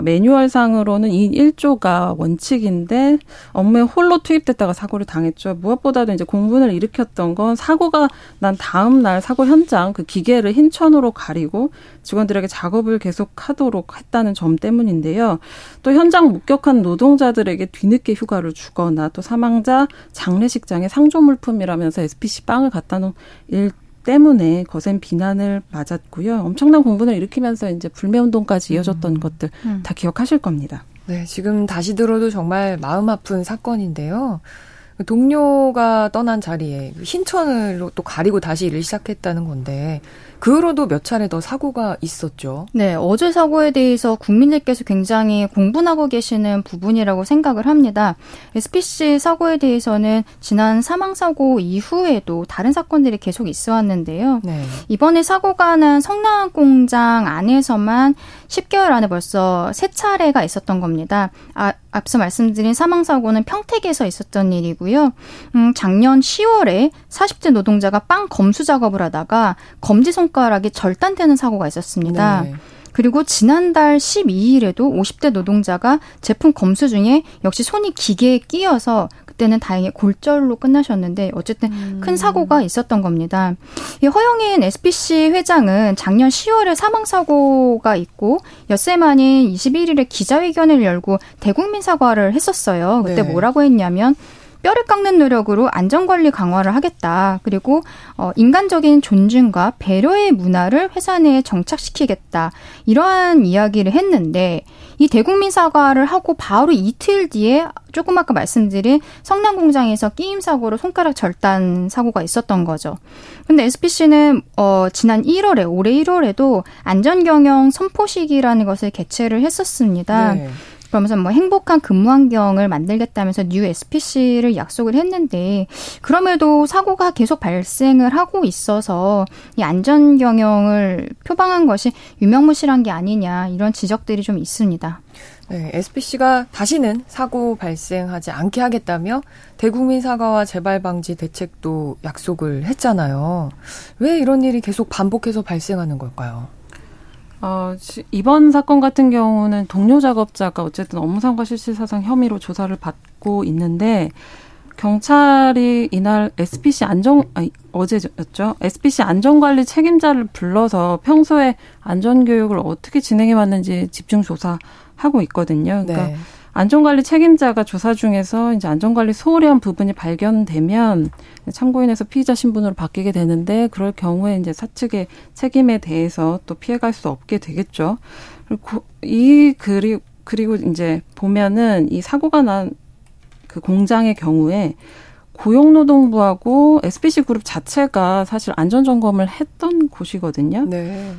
매뉴얼상으로는 2인 1조가 원칙인데 업무에 홀로 투입됐다가 사고를 당했죠. 무엇보다도 이제 공분을 일으켰던 건 사고가 난 다음 날 사고 현장 그 기계를 흰천으로 가리고 직원들에게 작업을 계속하도록 했다는 점 때문인데요. 또 현장 목격한 노동자들에게 뒤늦게 휴가를 주거나 또 사망자 장례식장에 상조물품이라면서 SPC 빵을 갖다 놓은 일 때문에 거센 비난을 맞았고요. 엄청난 공분을 일으키면서 이제 불매운동까지 이어졌던 것들 다 기억하실 겁니다. 네, 지금 다시 들어도 정말 마음 아픈 사건인데요. 동료가 떠난 자리에 흰천으로 또 가리고 다시 일을 시작했다는 건데 그 후로도 몇 차례 더 사고가 있었죠. 네, 어제 사고에 대해서 국민들께서 굉장히 공분하고 계시는 부분이라고 생각을 합니다. SPC 사고에 대해서는 지난 사망사고 이후에도 다른 사건들이 계속 있어 왔는데요. 네. 이번에 사고가 난 성남 공장 안에서만 10개월 안에 벌써 3차례가 있었던 겁니다. 앞서 말씀드린 사망사고는 평택에서 있었던 일이고요. 작년 10월에 40대 노동자가 빵 검수 작업을 하다가 검지 손가락이 절단되는 사고가 있었습니다. 네. 그리고 지난달 12일에도 50대 노동자가 제품 검수 중에 역시 손이 기계에 끼어서 그때는 다행히 골절로 끝나셨는데 어쨌든 큰 사고가 있었던 겁니다. 이 허영인 SPC 회장은 작년 10월에 사망사고가 있고 엿새 만인 21일에 기자회견을 열고 대국민 사과를 했었어요. 그때 네. 뭐라고 했냐면 뼈를 깎는 노력으로 안전관리 강화를 하겠다. 그리고 인간적인 존중과 배려의 문화를 회사 내에 정착시키겠다. 이러한 이야기를 했는데 이 대국민 사과를 하고 바로 이틀 뒤에 조금 아까 말씀드린 성남 공장에서 끼임 사고로 손가락 절단 사고가 있었던 거죠. 근데 SPC는 지난 1월에 올해 1월에도 안전경영 선포식이라는 것을 개최를 했었습니다. 네. 그러면서 뭐 행복한 근무 환경을 만들겠다면서 뉴 SPC를 약속을 했는데 그럼에도 사고가 계속 발생을 하고 있어서 이 안전 경영을 표방한 것이 유명무실한 게 아니냐 이런 지적들이 좀 있습니다. 네, SPC가 다시는 사고 발생하지 않게 하겠다며 대국민 사과와 재발 방지 대책도 약속을 했잖아요. 왜 이런 일이 계속 반복해서 발생하는 걸까요? 이번 사건 같은 경우는 동료 작업자가 어쨌든 업무상과 실시사상 혐의로 조사를 받고 있는데 경찰이 이날 SPC 안전관리 책임자를 불러서 평소에 안전교육을 어떻게 진행해 왔는지 집중 조사하고 있거든요. 그러니까 네. 안전관리 책임자가 조사 중에서 이제 안전관리 소홀히 한 부분이 발견되면 참고인에서 피의자 신분으로 바뀌게 되는데 그럴 경우에 이제 사측의 책임에 대해서 또 피해갈 수 없게 되겠죠. 그리고 이제 보면은 이 사고가 난 그 공장의 경우에 고용노동부하고 SPC 그룹 자체가 사실 안전점검을 했던 곳이거든요. 네.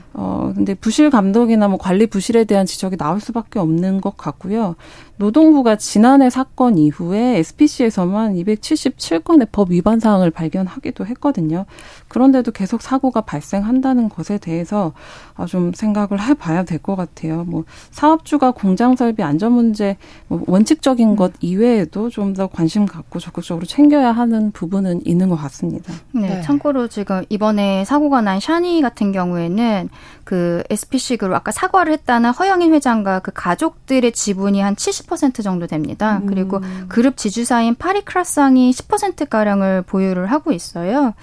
근데 부실 감독이나 뭐 관리 부실에 대한 지적이 나올 수밖에 없는 것 같고요. 노동부가 지난해 사건 이후에 SPC에서만 277건의 법 위반 사항을 발견하기도 했거든요. 그런데도 계속 사고가 발생한다는 것에 대해서 좀 생각을 해봐야 될 것 같아요. 뭐 사업주가 공장 설비 안전 문제 원칙적인 것 이외에도 좀 더 관심 갖고 적극적으로 챙겨야 하는 부분은 있는 것 같습니다. 네, 네. 참고로 지금 이번에 사고가 난 샤니 같은 경우에는 그 SPC 그룹 아까 사과를 했다는 허영인 회장과 그 가족들의 지분이 한 70% 정도 됩니다. 그리고 그룹 지주사인 파리크라상이 10%가량을 보유를 하고 있어요.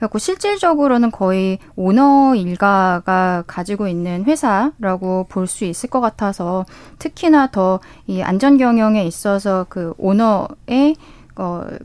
그래서 실질적으로는 거의 오너 일가가 가지고 있는 회사라고 볼 수 있을 것 같아서 특히나 더 이 안전 경영에 있어서 그 오너의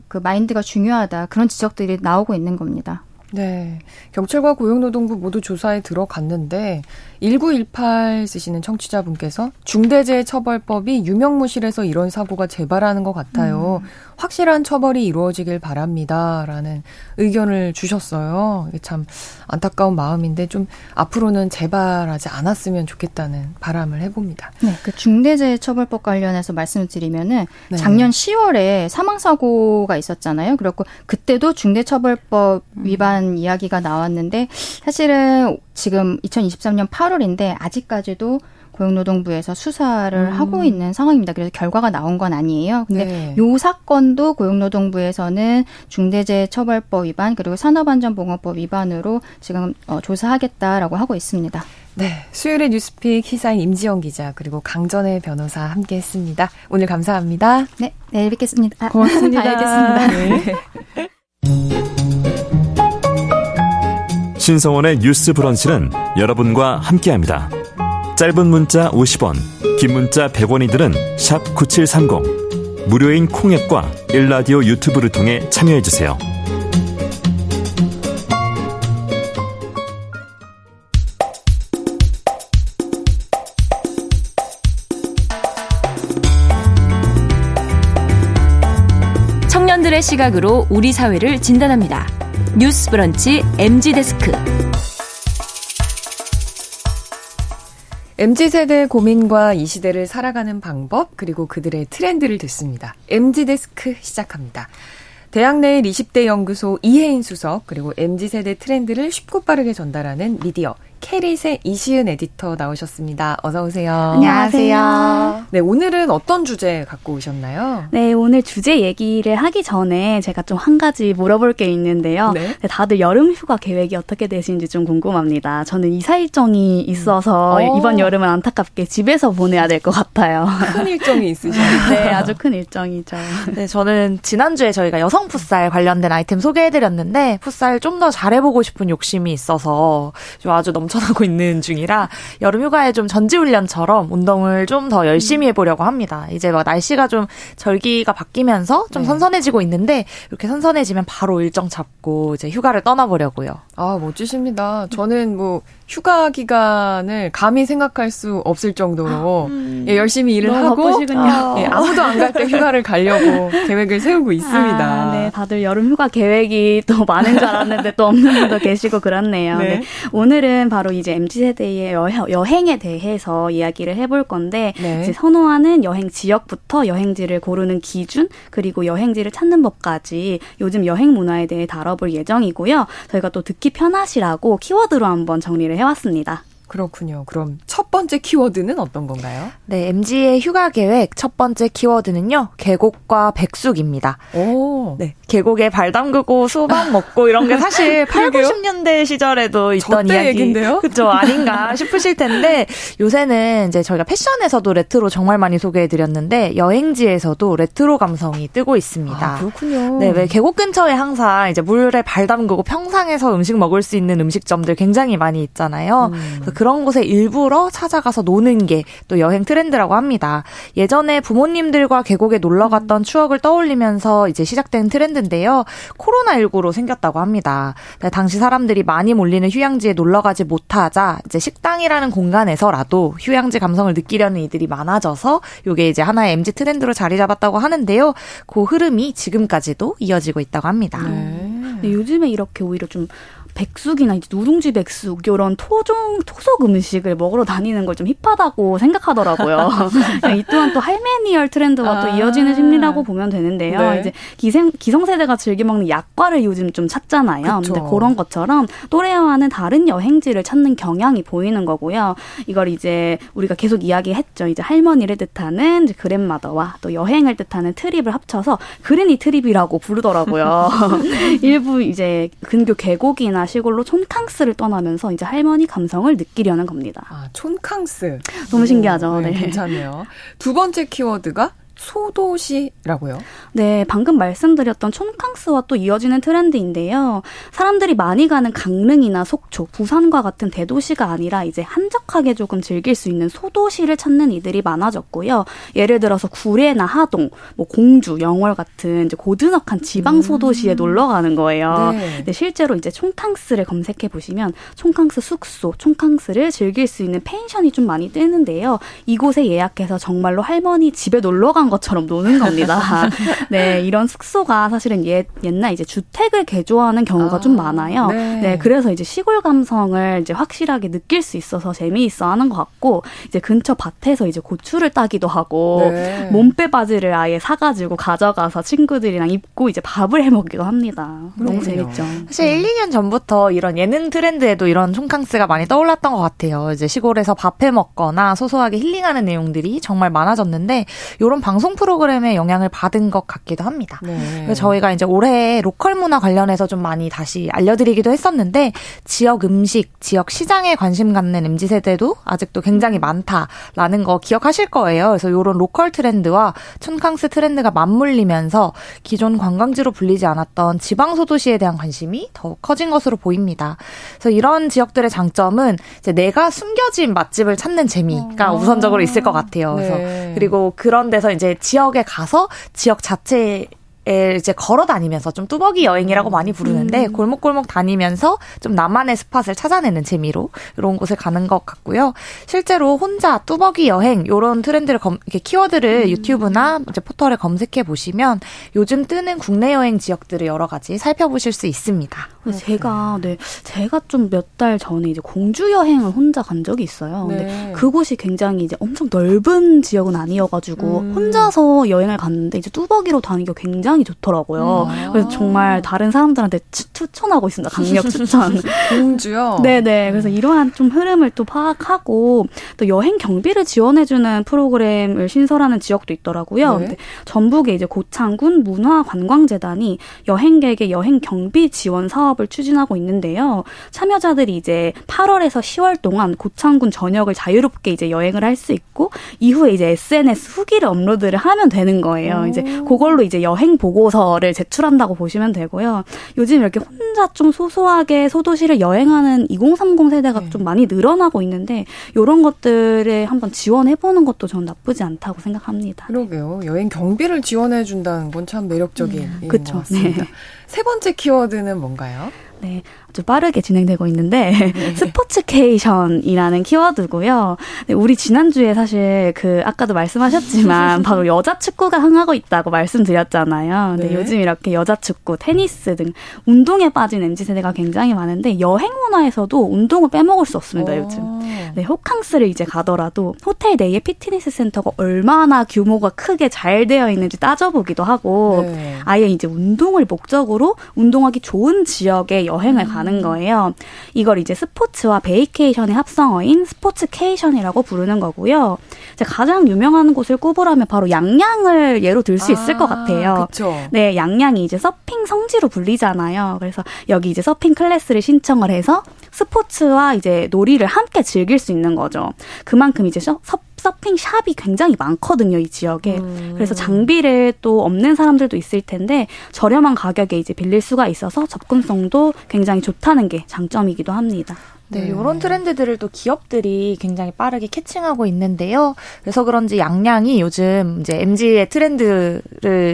그 마인드가 중요하다. 그런 지적들이 나오고 있는 겁니다. 네. 경찰과 고용노동부 모두 조사에 들어갔는데 1918 쓰시는 청취자분께서 중대재해처벌법이 유명무실해서 이런 사고가 재발하는 것 같아요. 확실한 처벌이 이루어지길 바랍니다. 라는 의견을 주셨어요. 이게 참 안타까운 마음인데 좀 앞으로는 재발하지 않았으면 좋겠다는 바람을 해봅니다. 네. 그 중대재해처벌법 관련해서 말씀을 드리면은 네. 작년 10월에 사망사고가 있었잖아요. 그렇고 그때도 중대처벌법 위반 이야기가 나왔는데 사실은 지금 2023년 8월인데 아직까지도 고용노동부에서 수사를 하고 있는 상황입니다. 그래서 결과가 나온 건 아니에요. 근데 네. 요 사건도 고용노동부에서는 중대재해처벌법 위반 그리고 산업안전보건법 위반으로 지금 조사하겠다라고 하고 있습니다. 네, 수요일의 뉴스픽 시사인 임지영 기자 그리고 강전애 변호사 함께했습니다. 오늘 감사합니다. 네, 내일 뵙겠습니다. 고맙습니다. 알겠습니다. 네. 신성원의 뉴스 브런치는 여러분과 함께합니다. 짧은 문자 50원, 긴 문자 100원이들은 샵 9730, 무료인 콩앱과 일라디오 유튜브를 통해 참여해주세요. 청년들의 시각으로 우리 사회를 진단합니다. 뉴스 브런치 MZ데스크. MZ세대의 고민과 이 시대를 살아가는 방법 그리고 그들의 트렌드를 듣습니다. MZ데스크 시작합니다. 대학 내일 20대 연구소 이혜인 수석 그리고 MZ세대 트렌드를 쉽고 빠르게 전달하는 미디어 캐릿의 이시은 에디터 나오셨습니다. 어서 오세요. 안녕하세요. 네, 오늘은 어떤 주제 갖고 오셨나요? 네, 오늘 주제 얘기를 하기 전에 제가 좀 한 가지 물어볼 게 있는데요. 네? 다들 여름 휴가 계획이 어떻게 되시는지 좀 궁금합니다. 저는 이사 일정이 있어서 이번 여름은 안타깝게 집에서 보내야 될 것 같아요. 큰 일정이 있으시죠? 네, 아주 큰 일정이죠. 네, 저는 지난주에 저희가 여성 풋살 관련된 아이템 소개해드렸는데 풋살 좀 더 잘해보고 싶은 욕심이 있어서 아주 하고 있는 중이라 여름 휴가에 좀 전지훈련처럼 운동을 좀 더 열심히 해보려고 합니다. 이제 막 날씨가 좀 절기가 바뀌면서 좀 선선해지고 있는데 이렇게 선선해지면 바로 일정 잡고 이제 휴가를 떠나보려고요. 아, 멋지십니다. 저는 뭐 휴가 기간을 감히 생각할 수 없을 정도로 예, 열심히 일을 하고 예, 아무도 안 갈 때 휴가를 가려고 계획을 세우고 있습니다. 아, 네, 다들 여름 휴가 계획이 또 많은 줄 알았는데 또 없는 분도 계시고 그렇네요. 네. 네, 오늘은 바로 이제 MZ세대의 여행에 대해서 이야기를 해볼 건데 네. 이제 선호하는 여행 지역부터 여행지를 고르는 기준 그리고 여행지를 찾는 법까지 요즘 여행 문화에 대해 다뤄볼 예정이고요. 저희가 또 듣기 편하시라고 키워드로 한번 정리를 해왔습니다. 그렇군요. 그럼 첫 번째 키워드는 어떤 건가요? 네, MZ의 휴가 계획 첫 번째 키워드는요. 계곡과 백숙입니다. 오. 네, 계곡에 발 담그고 수박 먹고 이런 게 사실 80-90년대 시절에도 있던 이야기. 얘긴데요? 그렇죠. 아닌가 싶으실 텐데 요새는 이제 저희가 패션에서도 레트로 정말 많이 소개해드렸는데 여행지에서도 레트로 감성이 뜨고 있습니다. 아, 그렇군요. 네, 왜 계곡 근처에 항상 이제 물에 발 담그고 평상에서 음식 먹을 수 있는 음식점들 굉장히 많이 있잖아요. 그런 곳에 일부러 찾아가서 노는 게 또 여행 트렌드라고 합니다. 예전에 부모님들과 계곡에 놀러 갔던 추억을 떠올리면서 이제 시작된 트렌드인데요. 코로나19로 생겼다고 합니다. 당시 사람들이 많이 몰리는 휴양지에 놀러 가지 못하자 이제 식당이라는 공간에서라도 휴양지 감성을 느끼려는 이들이 많아져서 이게 이제 하나의 MZ 트렌드로 자리 잡았다고 하는데요. 그 흐름이 지금까지도 이어지고 있다고 합니다. 네, 요즘에 이렇게 오히려 좀 백숙이나 이제 누룽지 백숙 이런 토속 음식을 먹으러 다니는 걸 좀 힙하다고 생각하더라고요. 이 또한 또 할메니얼 트렌드와 또 이어지는 심리라고 보면 되는데요. 네. 이제 기성세대가 즐겨 먹는 약과를 요즘 좀 찾잖아요. 그쵸. 근데 그런 것처럼 또래와는 다른 여행지를 찾는 경향이 보이는 거고요. 이걸 이제 우리가 계속 이야기했죠. 이제 할머니를 뜻하는 이제 그랜마더와 또 여행을 뜻하는 트립을 합쳐서 그레니 트립이라고 부르더라고요. 일부 이제 근교 계곡이나 시골로 촌캉스를 떠나면서 이제 할머니 감성을 느끼려는 겁니다. 아, 촌캉스. 너무 신기하죠. 네, 네. 괜찮네요. 두 번째 키워드가 소도시라고요? 네, 방금 말씀드렸던 촌캉스와 또 이어지는 트렌드인데요. 사람들이 많이 가는 강릉이나 속초, 부산과 같은 대도시가 아니라 이제 한적하게 조금 즐길 수 있는 소도시를 찾는 이들이 많아졌고요. 예를 들어서 구례나 하동, 뭐 공주, 영월 같은 이제 고즈넉한 지방 소도시에 놀러 가는 거예요. 네. 네, 실제로 이제 촌캉스를 검색해 보시면 촌캉스 숙소, 촌캉스를 즐길 수 있는 펜션이 좀 많이 뜨는데요. 이곳에 예약해서 정말로 할머니 집에 놀러 간 것처럼 노는 겁니다. 네, 이런 숙소가 사실은 옛날 이제 주택을 개조하는 경우가 좀 많아요. 네. 네, 그래서 이제 시골 감성을 이제 확실하게 느낄 수 있어서 재미있어 하는 것 같고, 이제 근처 밭에서 이제 고추를 따기도 하고, 네. 몸빼 바지를 아예 사가지고 가져가서 친구들이랑 입고 이제 밥을 해 먹기도 합니다. 너무 재밌죠. 사실 1, 2년 전부터 이런 예능 트렌드에도 이런 촌캉스가 많이 떠올랐던 것 같아요. 이제 시골에서 밥 해 먹거나 소소하게 힐링하는 내용들이 정말 많아졌는데, 이런 방송 프로그램에 영향을 받은 것 같기도 합니다. 네. 저희가 이제 올해 로컬 문화 관련해서 좀 많이 다시 알려드리기도 했었는데 지역 음식, 지역 시장에 관심 갖는 MZ세대도 아직도 굉장히 많다라는 거 기억하실 거예요. 그래서 이런 로컬 트렌드와 촌캉스 트렌드가 맞물리면서 기존 관광지로 불리지 않았던 지방 소도시에 대한 관심이 더 커진 것으로 보입니다. 그래서 이런 지역들의 장점은 이제 내가 숨겨진 맛집을 찾는 재미가 우선적으로 있을 것 같아요. 그래서 네. 그리고 그런 데서 이제 지역에 가서 지역 자체에 이제 걸어 다니면서 좀 뚜벅이 여행이라고 많이 부르는데 골목골목 다니면서 좀 나만의 스팟을 찾아내는 재미로 이런 곳에 가는 것 같고요. 실제로 혼자 뚜벅이 여행 이런 트렌드를 이렇게 키워드를 유튜브나 이제 포털에 검색해 보시면 요즘 뜨는 국내 여행 지역들을 여러 가지 살펴보실 수 있습니다. 제가 좀 몇 달 전에 이제 공주 여행을 혼자 간 적이 있어요. 네. 근데 그곳이 굉장히 이제 엄청 넓은 지역은 아니어가지고 혼자서 여행을 갔는데 이제 뚜벅이로 다니기가 굉장히 좋더라고요. 그래서 정말 다른 사람들한테 추천하고 있습니다. 강력 추천. 공주요? 네네. 그래서 이러한 좀 흐름을 또 파악하고 또 여행 경비를 지원해주는 프로그램을 신설하는 지역도 있더라고요. 네. 근데 전북의 이제 고창군 문화관광재단이 여행객의 여행 경비 지원 사업 을 추진하고 있는데요. 참여자들이 이제 8월에서 10월 동안 고창군 전역을 자유롭게 이제 여행을 할 수 있고 이후에 이제 SNS 후기를 업로드를 하면 되는 거예요. 이제 그걸로 이제 여행 보고서를 제출한다고 보시면 되고요. 요즘 이렇게 혼자 좀 소소하게 소도시를 여행하는 2030 세대가 네. 좀 많이 늘어나고 있는데 이런 것들에 한번 지원해보는 것도 저는 나쁘지 않다고 생각합니다. 그러게요. 여행 경비를 지원해준다는 건 참 매력적인 일인 그쵸. 것 같습니다. 네. 세 번째 키워드는 뭔가요? 네. 아주 빠르게 진행되고 있는데 네. 스포츠케이션이라는 키워드고요. 네, 우리 지난주에 사실 아까도 말씀하셨지만 바로 여자 축구가 흥하고 있다고 말씀드렸잖아요. 네. 네, 요즘 이렇게 여자 축구, 테니스 등 운동에 빠진 MZ세대가 굉장히 많은데 여행 문화에서도 운동을 빼먹을 수 없습니다. 요즘. 네, 호캉스를 이제 가더라도 호텔 내에 피트니스 센터가 얼마나 규모가 크게 잘 되어 있는지 따져보기도 하고 네. 아예 이제 운동을 목적으로 운동하기 좋은 지역에 여행을 가는 많은 거예요. 이걸 이제 스포츠와 베이케이션의 합성어인 스포츠케이션이라고 부르는 거고요. 이제 가장 유명한 곳을 꼽으라면 바로 양양을 예로 들 수 있을 것 같아요. 그쵸. 네, 양양이 이제 서핑 성지로 불리잖아요. 그래서 여기 이제 서핑 클래스를 신청을 해서 스포츠와 이제 놀이를 함께 즐길 수 있는 거죠. 그만큼 이제 서핑 샵이 굉장히 많거든요, 이 지역에. 그래서 장비를 또 없는 사람들도 있을 텐데 저렴한 가격에 이제 빌릴 수가 있어서 접근성도 굉장히 좋다는 게 장점이기도 합니다. 네, 이런 트렌드들을 또 기업들이 굉장히 빠르게 캐칭하고 있는데요. 그래서 그런지 양양이 요즘 이제 MZ의 트렌드를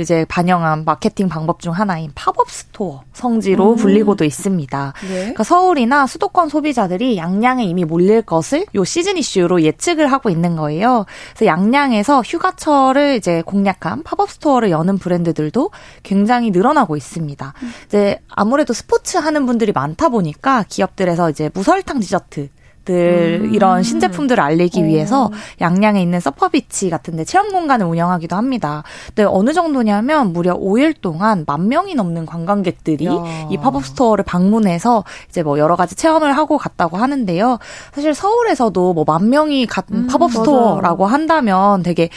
이제 반영한 마케팅 방법 중 하나인 팝업 스토어 성지로 불리고도 있습니다. 네. 그러니까 서울이나 수도권 소비자들이 양양에 이미 몰릴 것을 요 시즌 이슈로 예측을 하고 있는 거예요. 그래서 양양에서 휴가철을 이제 공략한 팝업 스토어를 여는 브랜드들도 굉장히 늘어나고 있습니다. 이제 아무래도 스포츠 하는 분들이 많다 보니까 기업들에서 이제 무설 디저트 이런 신제품들을 알리기 위해서 양양에 있는 서퍼비치 같은 데 체험 공간을 운영하기도 합니다. 근데 어느 정도냐면 무려 5일 동안 10,000명이 넘는 관광객들이 이 팝업 스토어를 방문해서 이제 뭐 여러 가지 체험을 하고 갔다고 하는데요. 사실 서울에서도 뭐 10,000명이 간 팝업 스토어라고 한다면 되게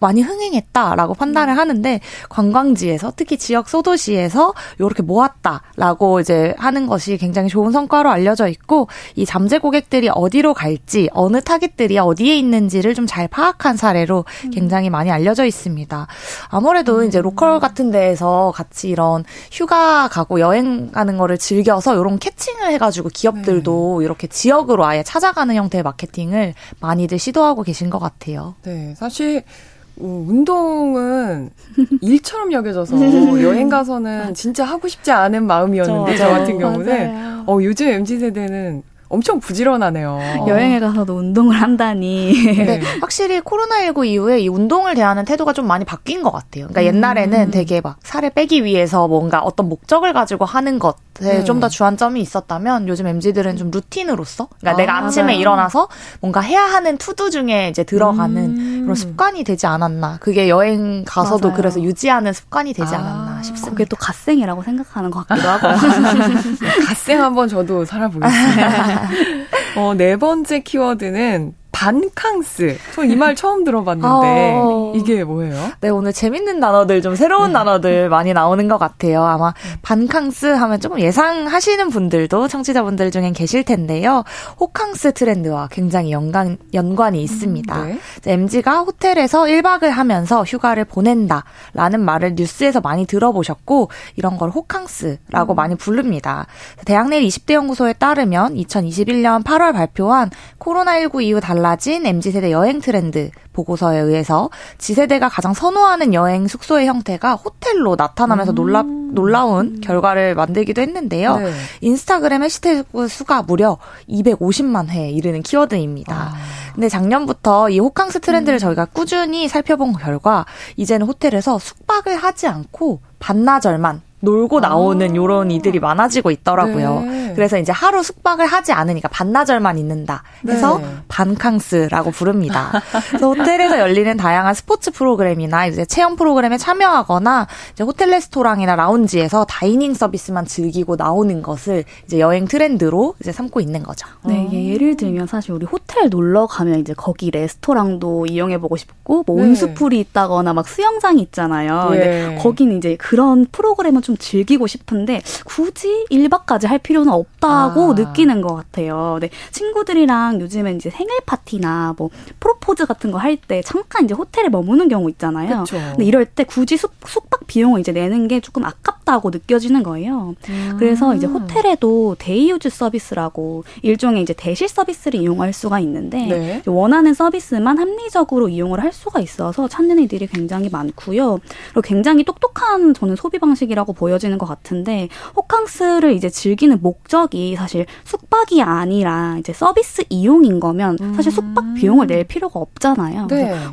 많이 흥행했다라고 판단을 하는데 관광지에서 특히 지역 소도시에서 이렇게 모았다라고 이제 하는 것이 굉장히 좋은 성과로 알려져 있고 이 잠재 고객들이 어디로 갈지 어느 타깃들이 어디에 있는지를 좀 잘 파악한 사례로 굉장히 많이 알려져 있습니다. 아무래도 이제 로컬 같은 데에서 같이 이런 휴가 가고 여행 가는 거를 즐겨서 이런 캐칭을 해가지고 기업들도 이렇게 지역으로 아예 찾아가는 형태의 마케팅을 많이들 시도하고 계신 것 같아요. 네, 사실 운동은 일처럼 여겨져서 여행 가서는 진짜 하고 싶지 않은 마음이었는데 저 같은 경우는 요즘 MZ세대는 엄청 부지런하네요. 여행에 가서도 운동을 한다니. 네, 확실히 코로나19 이후에 이 운동을 대하는 태도가 좀 많이 바뀐 것 같아요. 그러니까 옛날에는 되게 막 살을 빼기 위해서 뭔가 어떤 목적을 가지고 하는 것에 좀 더 주안점이 있었다면 요즘 MZ들은 좀 루틴으로서 그러니까 내가 아침에 일어나서 뭔가 해야 하는 투두 중에 이제 들어가는 그런 습관이 되지 않았나. 그게 여행 가서도 그래서 유지하는 습관이 되지 않았나 싶습니다. 그게 또 갓생이라고 생각하는 것 같기도 하고. 갓생 한번 저도 살아보겠습니다. 네 번째 키워드는 반캉스. 저 이 말 처음 들어봤는데 이게 뭐예요? 네, 오늘 재밌는 단어들, 좀 새로운 단어들 많이 나오는 것 같아요. 아마 반캉스 하면 조금 예상하시는 분들도 청취자분들 중엔 계실 텐데요. 호캉스 트렌드와 굉장히 연관이 있습니다. 네. MZ가 호텔에서 1박을 하면서 휴가를 보낸다라는 말을 뉴스에서 많이 들어보셨고 이런 걸 호캉스라고 많이 부릅니다. 대학내 20대 연구소에 따르면 2021년 8월 발표한 코로나19 이후 달라진 MZ세대 여행 트렌드 보고서에 의해서 Z세대가 가장 선호하는 여행 숙소의 형태가 호텔로 나타나면서 놀라운 결과를 만들기도 했는데요. 네. 인스타그램 해시태그 수가 무려 250만 회에 이르는 키워드입니다. 근데 작년부터 이 호캉스 트렌드를 저희가 꾸준히 살펴본 결과 이제는 호텔에서 숙박을 하지 않고 반나절만 놀고 나오는 요런 이들이 많아지고 있더라고요. 네. 그래서 이제 하루 숙박을 하지 않으니까 반나절만 있는다 해서 반캉스라고 부릅니다. 그래서 호텔에서 열리는 다양한 스포츠 프로그램이나 이제 체험 프로그램에 참여하거나 이제 호텔 레스토랑이나 라운지에서 다이닝 서비스만 즐기고 나오는 것을 이제 여행 트렌드로 이제 삼고 있는 거죠. 네, 예를 들면 사실 우리 호텔 놀러 가면 이제 거기 레스토랑도 이용해 보고 싶고 뭐 온수풀이 있다거나 막 수영장이 있잖아요. 근데 거기는 이제 그런 프로그램은 좀 즐기고 싶은데 굳이 1박까지 할 필요는 없다고 느끼는 것 같아요. 네, 친구들이랑 요즘에 이제 생일 파티나 뭐 프로포즈 같은 거 할 때 잠깐 이제 호텔에 머무는 경우 있잖아요. 그쵸. 근데 이럴 때 굳이 숙박 비용을 이제 내는 게 조금 아깝다고 느껴지는 거예요. 그래서 이제 호텔에도 데이유즈 서비스라고 일종의 이제 대실 서비스를 이용할 수가 있는데 원하는 서비스만 합리적으로 이용을 할 수가 있어서 찾는 이들이 굉장히 많고요. 그리고 굉장히 똑똑한 저는 소비 방식이라고 보여지는 것 같은데 호캉스를 이제 즐기는 목적이 사실 숙박이 아니라 이제 서비스 이용인 거면 사실 숙박 비용을 낼 필요가 없잖아요.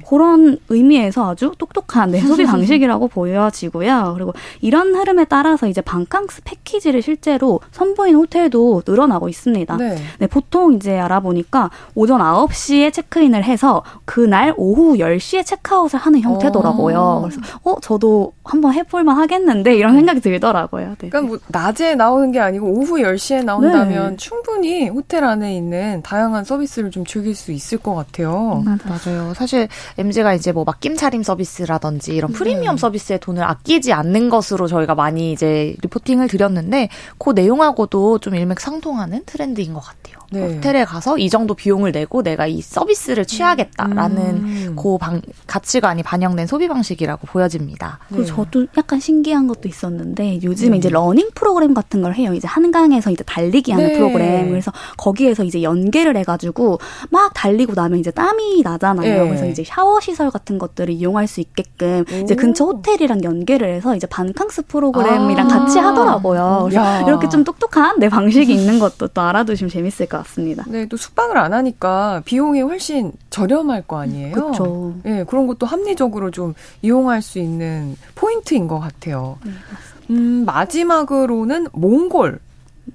그런 의미에서 아주 똑똑한 소비 방식이라고 보여지 것이고요. 그리고 이런 흐름에 따라서 이제 반캉스 패키지를 실제로 선보인 호텔도 늘어나고 있습니다. 네. 네, 보통 이제 알아보니까 오전 9시에 체크인을 해서 그날 오후 10시에 체크아웃을 하는 형태더라고요. 그래서 저도 한번 해볼만 하겠는데 이런 생각이 들더라고요. 네. 그러니까 뭐 낮에 나오는 게 아니고 오후 10시에 나온다면 네. 충분히 호텔 안에 있는 다양한 서비스를 좀 즐길 수 있을 것 같아요. 맞아요. 사실 MZ가 이제 뭐 맡김 차림 서비스라든지 이런 프리미엄 서비스에 돈을 아끼지 않는 것으로 저희가 많이 이제 리포팅을 드렸는데 그 내용하고도 좀 일맥상통하는 트렌드인 것 같아요. 네. 호텔에 가서 이 정도 비용을 내고 내가 이 서비스를 취하겠다라는 그 가치관이 반영된 소비 방식이라고 보여집니다. 그리고 저도 약간 신기한 것도 있었는데 요즘에 이제 러닝 프로그램 같은 걸 해요. 이제 한강에서 이제 달리기 하는 네. 프로그램. 그래서 거기에서 이제 연계를 해가지고 막 달리고 나면 이제 땀이 나잖아요. 네. 그래서 이제 샤워 시설 같은 것들을 이용할 수 있게끔 오. 이제 근처 호텔이랑 연계를 해서 이제 반캉스 프로그램이랑 같이 하더라고요. 그래서 이렇게 좀 똑똑한 내 방식이 있는 것도 또 알아두시면 재밌을 것 같습니다. 네, 또 숙박을 안 하니까 비용이 훨씬 저렴할 거 아니에요. 그렇죠. 네, 그런 것도 합리적으로 좀 이용할 수 있는 포인트인 것 같아요. 마지막으로는 몽골.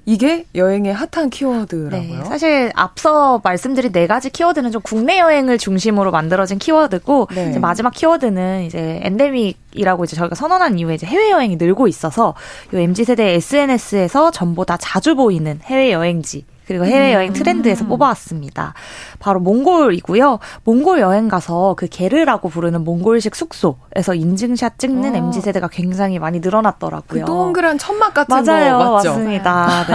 이게 여행의 핫한 키워드라고요? 네, 사실 앞서 말씀드린 네 가지 키워드는 좀 국내 여행을 중심으로 만들어진 키워드고 네. 이제 마지막 키워드는 이제 엔데믹이라고 이제 저희가 선언한 이후에 이제 해외 여행이 늘고 있어서 요 MZ 세대 SNS에서 전보다 자주 보이는 해외 여행지. 그리고 해외여행 트렌드에서 뽑아왔습니다. 바로 몽골이고요. 몽골 여행 가서 그 게르라고 부르는 몽골식 숙소에서 인증샷 찍는 MZ세대가 굉장히 많이 늘어났더라고요. 그 동그란 천막 같은 맞아요, 거 맞죠? 맞습니다.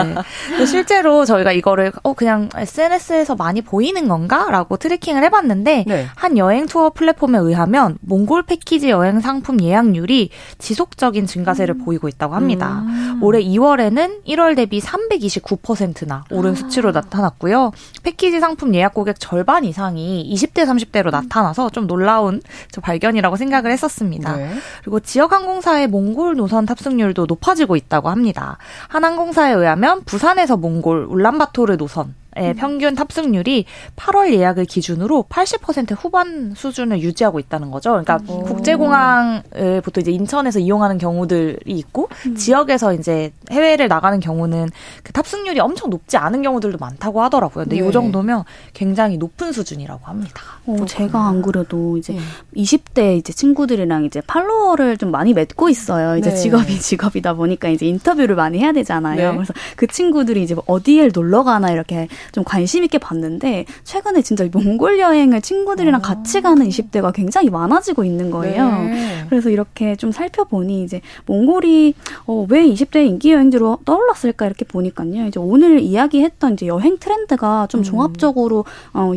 네. 실제로 저희가 이거를 그냥 SNS에서 많이 보이는 건가? 라고 트래킹을 해봤는데 네. 한 여행 투어 플랫폼에 의하면 몽골 패키지 여행 상품 예약률이 지속적인 증가세를 보이고 있다고 합니다. 올해 2월에는 1월 대비 329%나 오른 수치로 나타났고요. 패키지 상품 예약 고객 절반 이상이 20대, 30대로 나타나서 좀 놀라운 발견이라고 생각을 했었습니다. 네. 그리고 지역 항공사의 몽골 노선 탑승률도 높아지고 있다고 합니다. 한 항공사에 의하면 부산에서 몽골 울란바토르 노선 평균 탑승률이 8월 예약을 기준으로 80% 후반 수준을 유지하고 있다는 거죠. 그러니까 국제공항을 보통 이제 인천에서 이용하는 경우들이 있고 지역에서 이제 해외를 나가는 경우는 그 탑승률이 엄청 높지 않은 경우들도 많다고 하더라고요. 근데 네. 이 정도면 굉장히 높은 수준이라고 합니다. 제가 안 그래도 이제 20대 이제 친구들이랑 이제 팔로워를 좀 많이 맺고 있어요. 이제 네. 직업이다 보니까 이제 인터뷰를 많이 해야 되잖아요. 네. 그래서 그 친구들이 이제 어디에 놀러 가나 이렇게 좀 관심 있게 봤는데 최근에 진짜 몽골 여행을 친구들이랑 같이 가는 20대가 굉장히 많아지고 있는 거예요. 네. 그래서 이렇게 좀 살펴보니 이제 몽골이 왜 20대 인기 여행지로 떠올랐을까 이렇게 보니까요. 이제 오늘 이야기했던 이제 여행 트렌드가 좀 종합적으로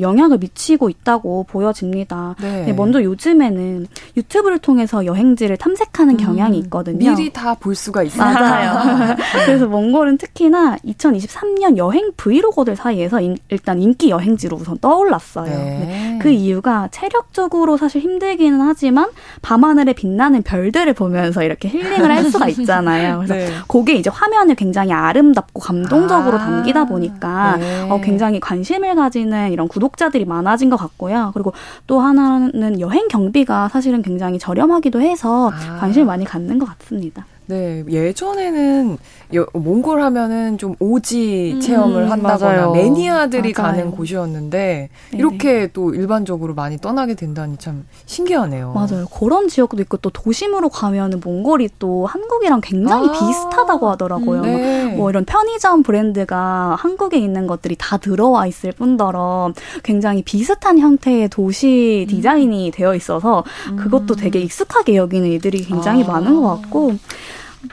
영향을 미치고 있다고 보여집니다. 네. 먼저 요즘에는 유튜브를 통해서 여행지를 탐색하는 경향이 있거든요. 미리 다 볼 수가 있어요. 맞아요. 그래서 몽골은 특히나 2023년 여행 브이로거들 사이에서 일단 인기 여행지로 우선 떠올랐어요. 네. 그 이유가 체력적으로 사실 힘들기는 하지만 밤하늘에 빛나는 별들을 보면서 이렇게 힐링을 할 수가 있잖아요. 그래서 네. 그게 이제 화면을 굉장히 아름답고 감동적으로 담기다 보니까 네. 굉장히 관심을 가지는 이런 구독자들이 많아진 것 같고요. 그리고 또 하나는 여행 경비가 사실은 굉장히 저렴하기도 해서 관심을 많이 갖는 것 같습니다. 네, 예전에는 몽골 하면은 좀 오지 체험을 한다거나 맞아요. 매니아들이 맞아요. 가는 곳이었는데 네네. 이렇게 또 일반적으로 많이 떠나게 된다니 참 신기하네요. 맞아요. 그런 지역도 있고 또 도심으로 가면은 몽골이 또 한국이랑 굉장히 비슷하다고 하더라고요. 네. 뭐 이런 편의점 브랜드가 한국에 있는 것들이 다 들어와 있을 뿐더러 굉장히 비슷한 형태의 도시 디자인이 되어 있어서 그것도 되게 익숙하게 여기는 이들이 굉장히 많은 것 같고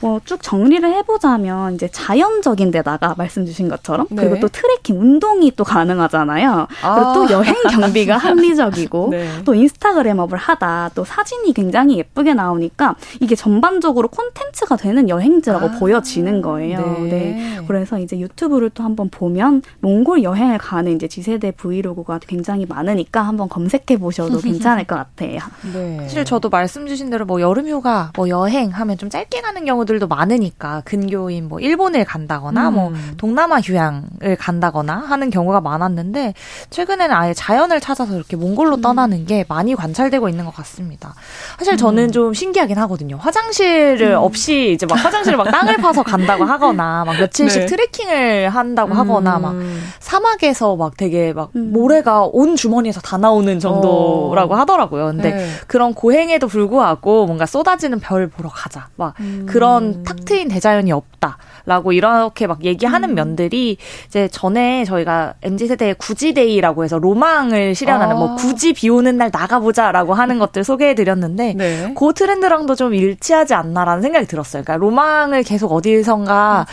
뭐 쭉 정리를 해보자면 이제 자연적인 데다가 말씀 주신 것처럼 네. 그리고 또 트레킹 운동이 또 가능하잖아요. 그리고 또 여행 경비가 합리적이고 네. 또 인스타그램업을 하다 또 사진이 굉장히 예쁘게 나오니까 이게 전반적으로 콘텐츠가 되는 여행지라고 보여지는 거예요. 네. 네. 그래서 이제 유튜브를 또 한번 보면 몽골 여행을 가는 이제 Z세대 브이로그가 굉장히 많으니까 한번 검색해 보셔도 괜찮을 것 같아요. 네. 사실 저도 말씀 주신 대로 뭐 여름휴가 뭐 여행 하면 좀 짧게 가는 경우 경우들도 많으니까 근교인 뭐 일본을 간다거나 뭐 동남아 휴양을 간다거나 하는 경우가 많았는데 최근에는 아예 자연을 찾아서 이렇게 몽골로 떠나는 게 많이 관찰되고 있는 것 같습니다. 사실 저는 좀 신기하긴 하거든요. 화장실을 없이 이제 막 화장실을 막 땅을 파서 간다고 하거나 막 며칠씩 네. 트레킹을 한다고 하거나 막 사막에서 막 되게 막 모래가 온 주머니에서 다 나오는 정도라고 하더라고요. 근데 네. 그런 고행에도 불구하고 뭔가 쏟아지는 별 보러 가자. 막 그런 탁 트인 대자연이 없다라고 이렇게 막 얘기하는 면들이 이제 전에 저희가 MZ세대의 구지데이라고 해서 로망을 실현하는 뭐 굳이 비 오는 날 나가보자라고 하는 것들 소개해드렸는데 네. 그 트렌드랑도 좀 일치하지 않나라는 생각이 들었어요. 그러니까 로망을 계속 어디선가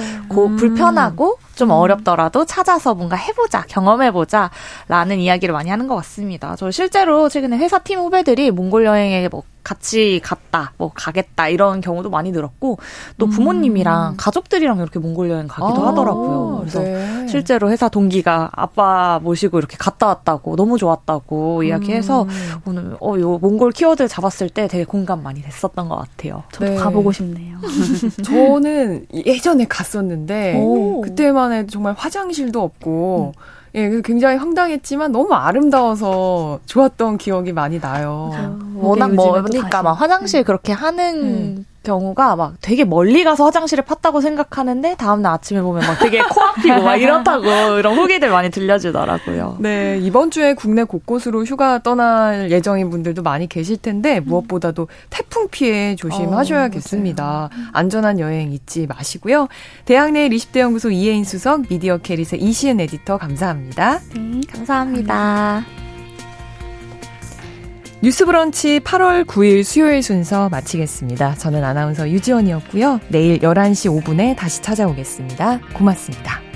불편하고 좀 어렵더라도 찾아서 뭔가 해보자, 경험해보자 라는 이야기를 많이 하는 것 같습니다. 저 실제로 최근에 회사 팀 후배들이 몽골 여행에 뭐 같이 갔다, 뭐 가겠다 이런 경우도 많이 늘었고 또 부모님이랑 가족들이랑 이렇게 몽골 여행 가기도 하더라고요. 그래서 네. 실제로 회사 동기가 아빠 모시고 이렇게 갔다 왔다고 너무 좋았다고 이야기해서 오늘 요 몽골 키워드 잡았을 때 되게 공감 많이 됐었던 것 같아요. 저도 네. 가보고 싶네요. 저는 예전에 갔었는데 그때만 해도 정말 화장실도 없고 예, 굉장히 황당했지만 너무 아름다워서 좋았던 기억이 많이 나요. 워낙 멀니까 막 화장실 그렇게 하는 경우가 막 되게 멀리 가서 화장실을 팠다고 생각하는데 다음날 아침에 보면 막 되게 코앞이고 막 이렇다고 이런 후기들 많이 들려주더라고요. 네, 이번 주에 국내 곳곳으로 휴가 떠날 예정인 분들도 많이 계실 텐데 무엇보다도 태풍 피해 조심하셔야겠습니다. 안전한 여행 잊지 마시고요. 대학내일 20대 연구소 이혜인 수석, 미디어 캐릿의 이시은 에디터 감사합니다. 네, 감사합니다. 뉴스 브런치 8월 9일 수요일 순서 마치겠습니다. 저는 아나운서 유지원이었고요. 내일 11시 5분에 다시 찾아오겠습니다. 고맙습니다.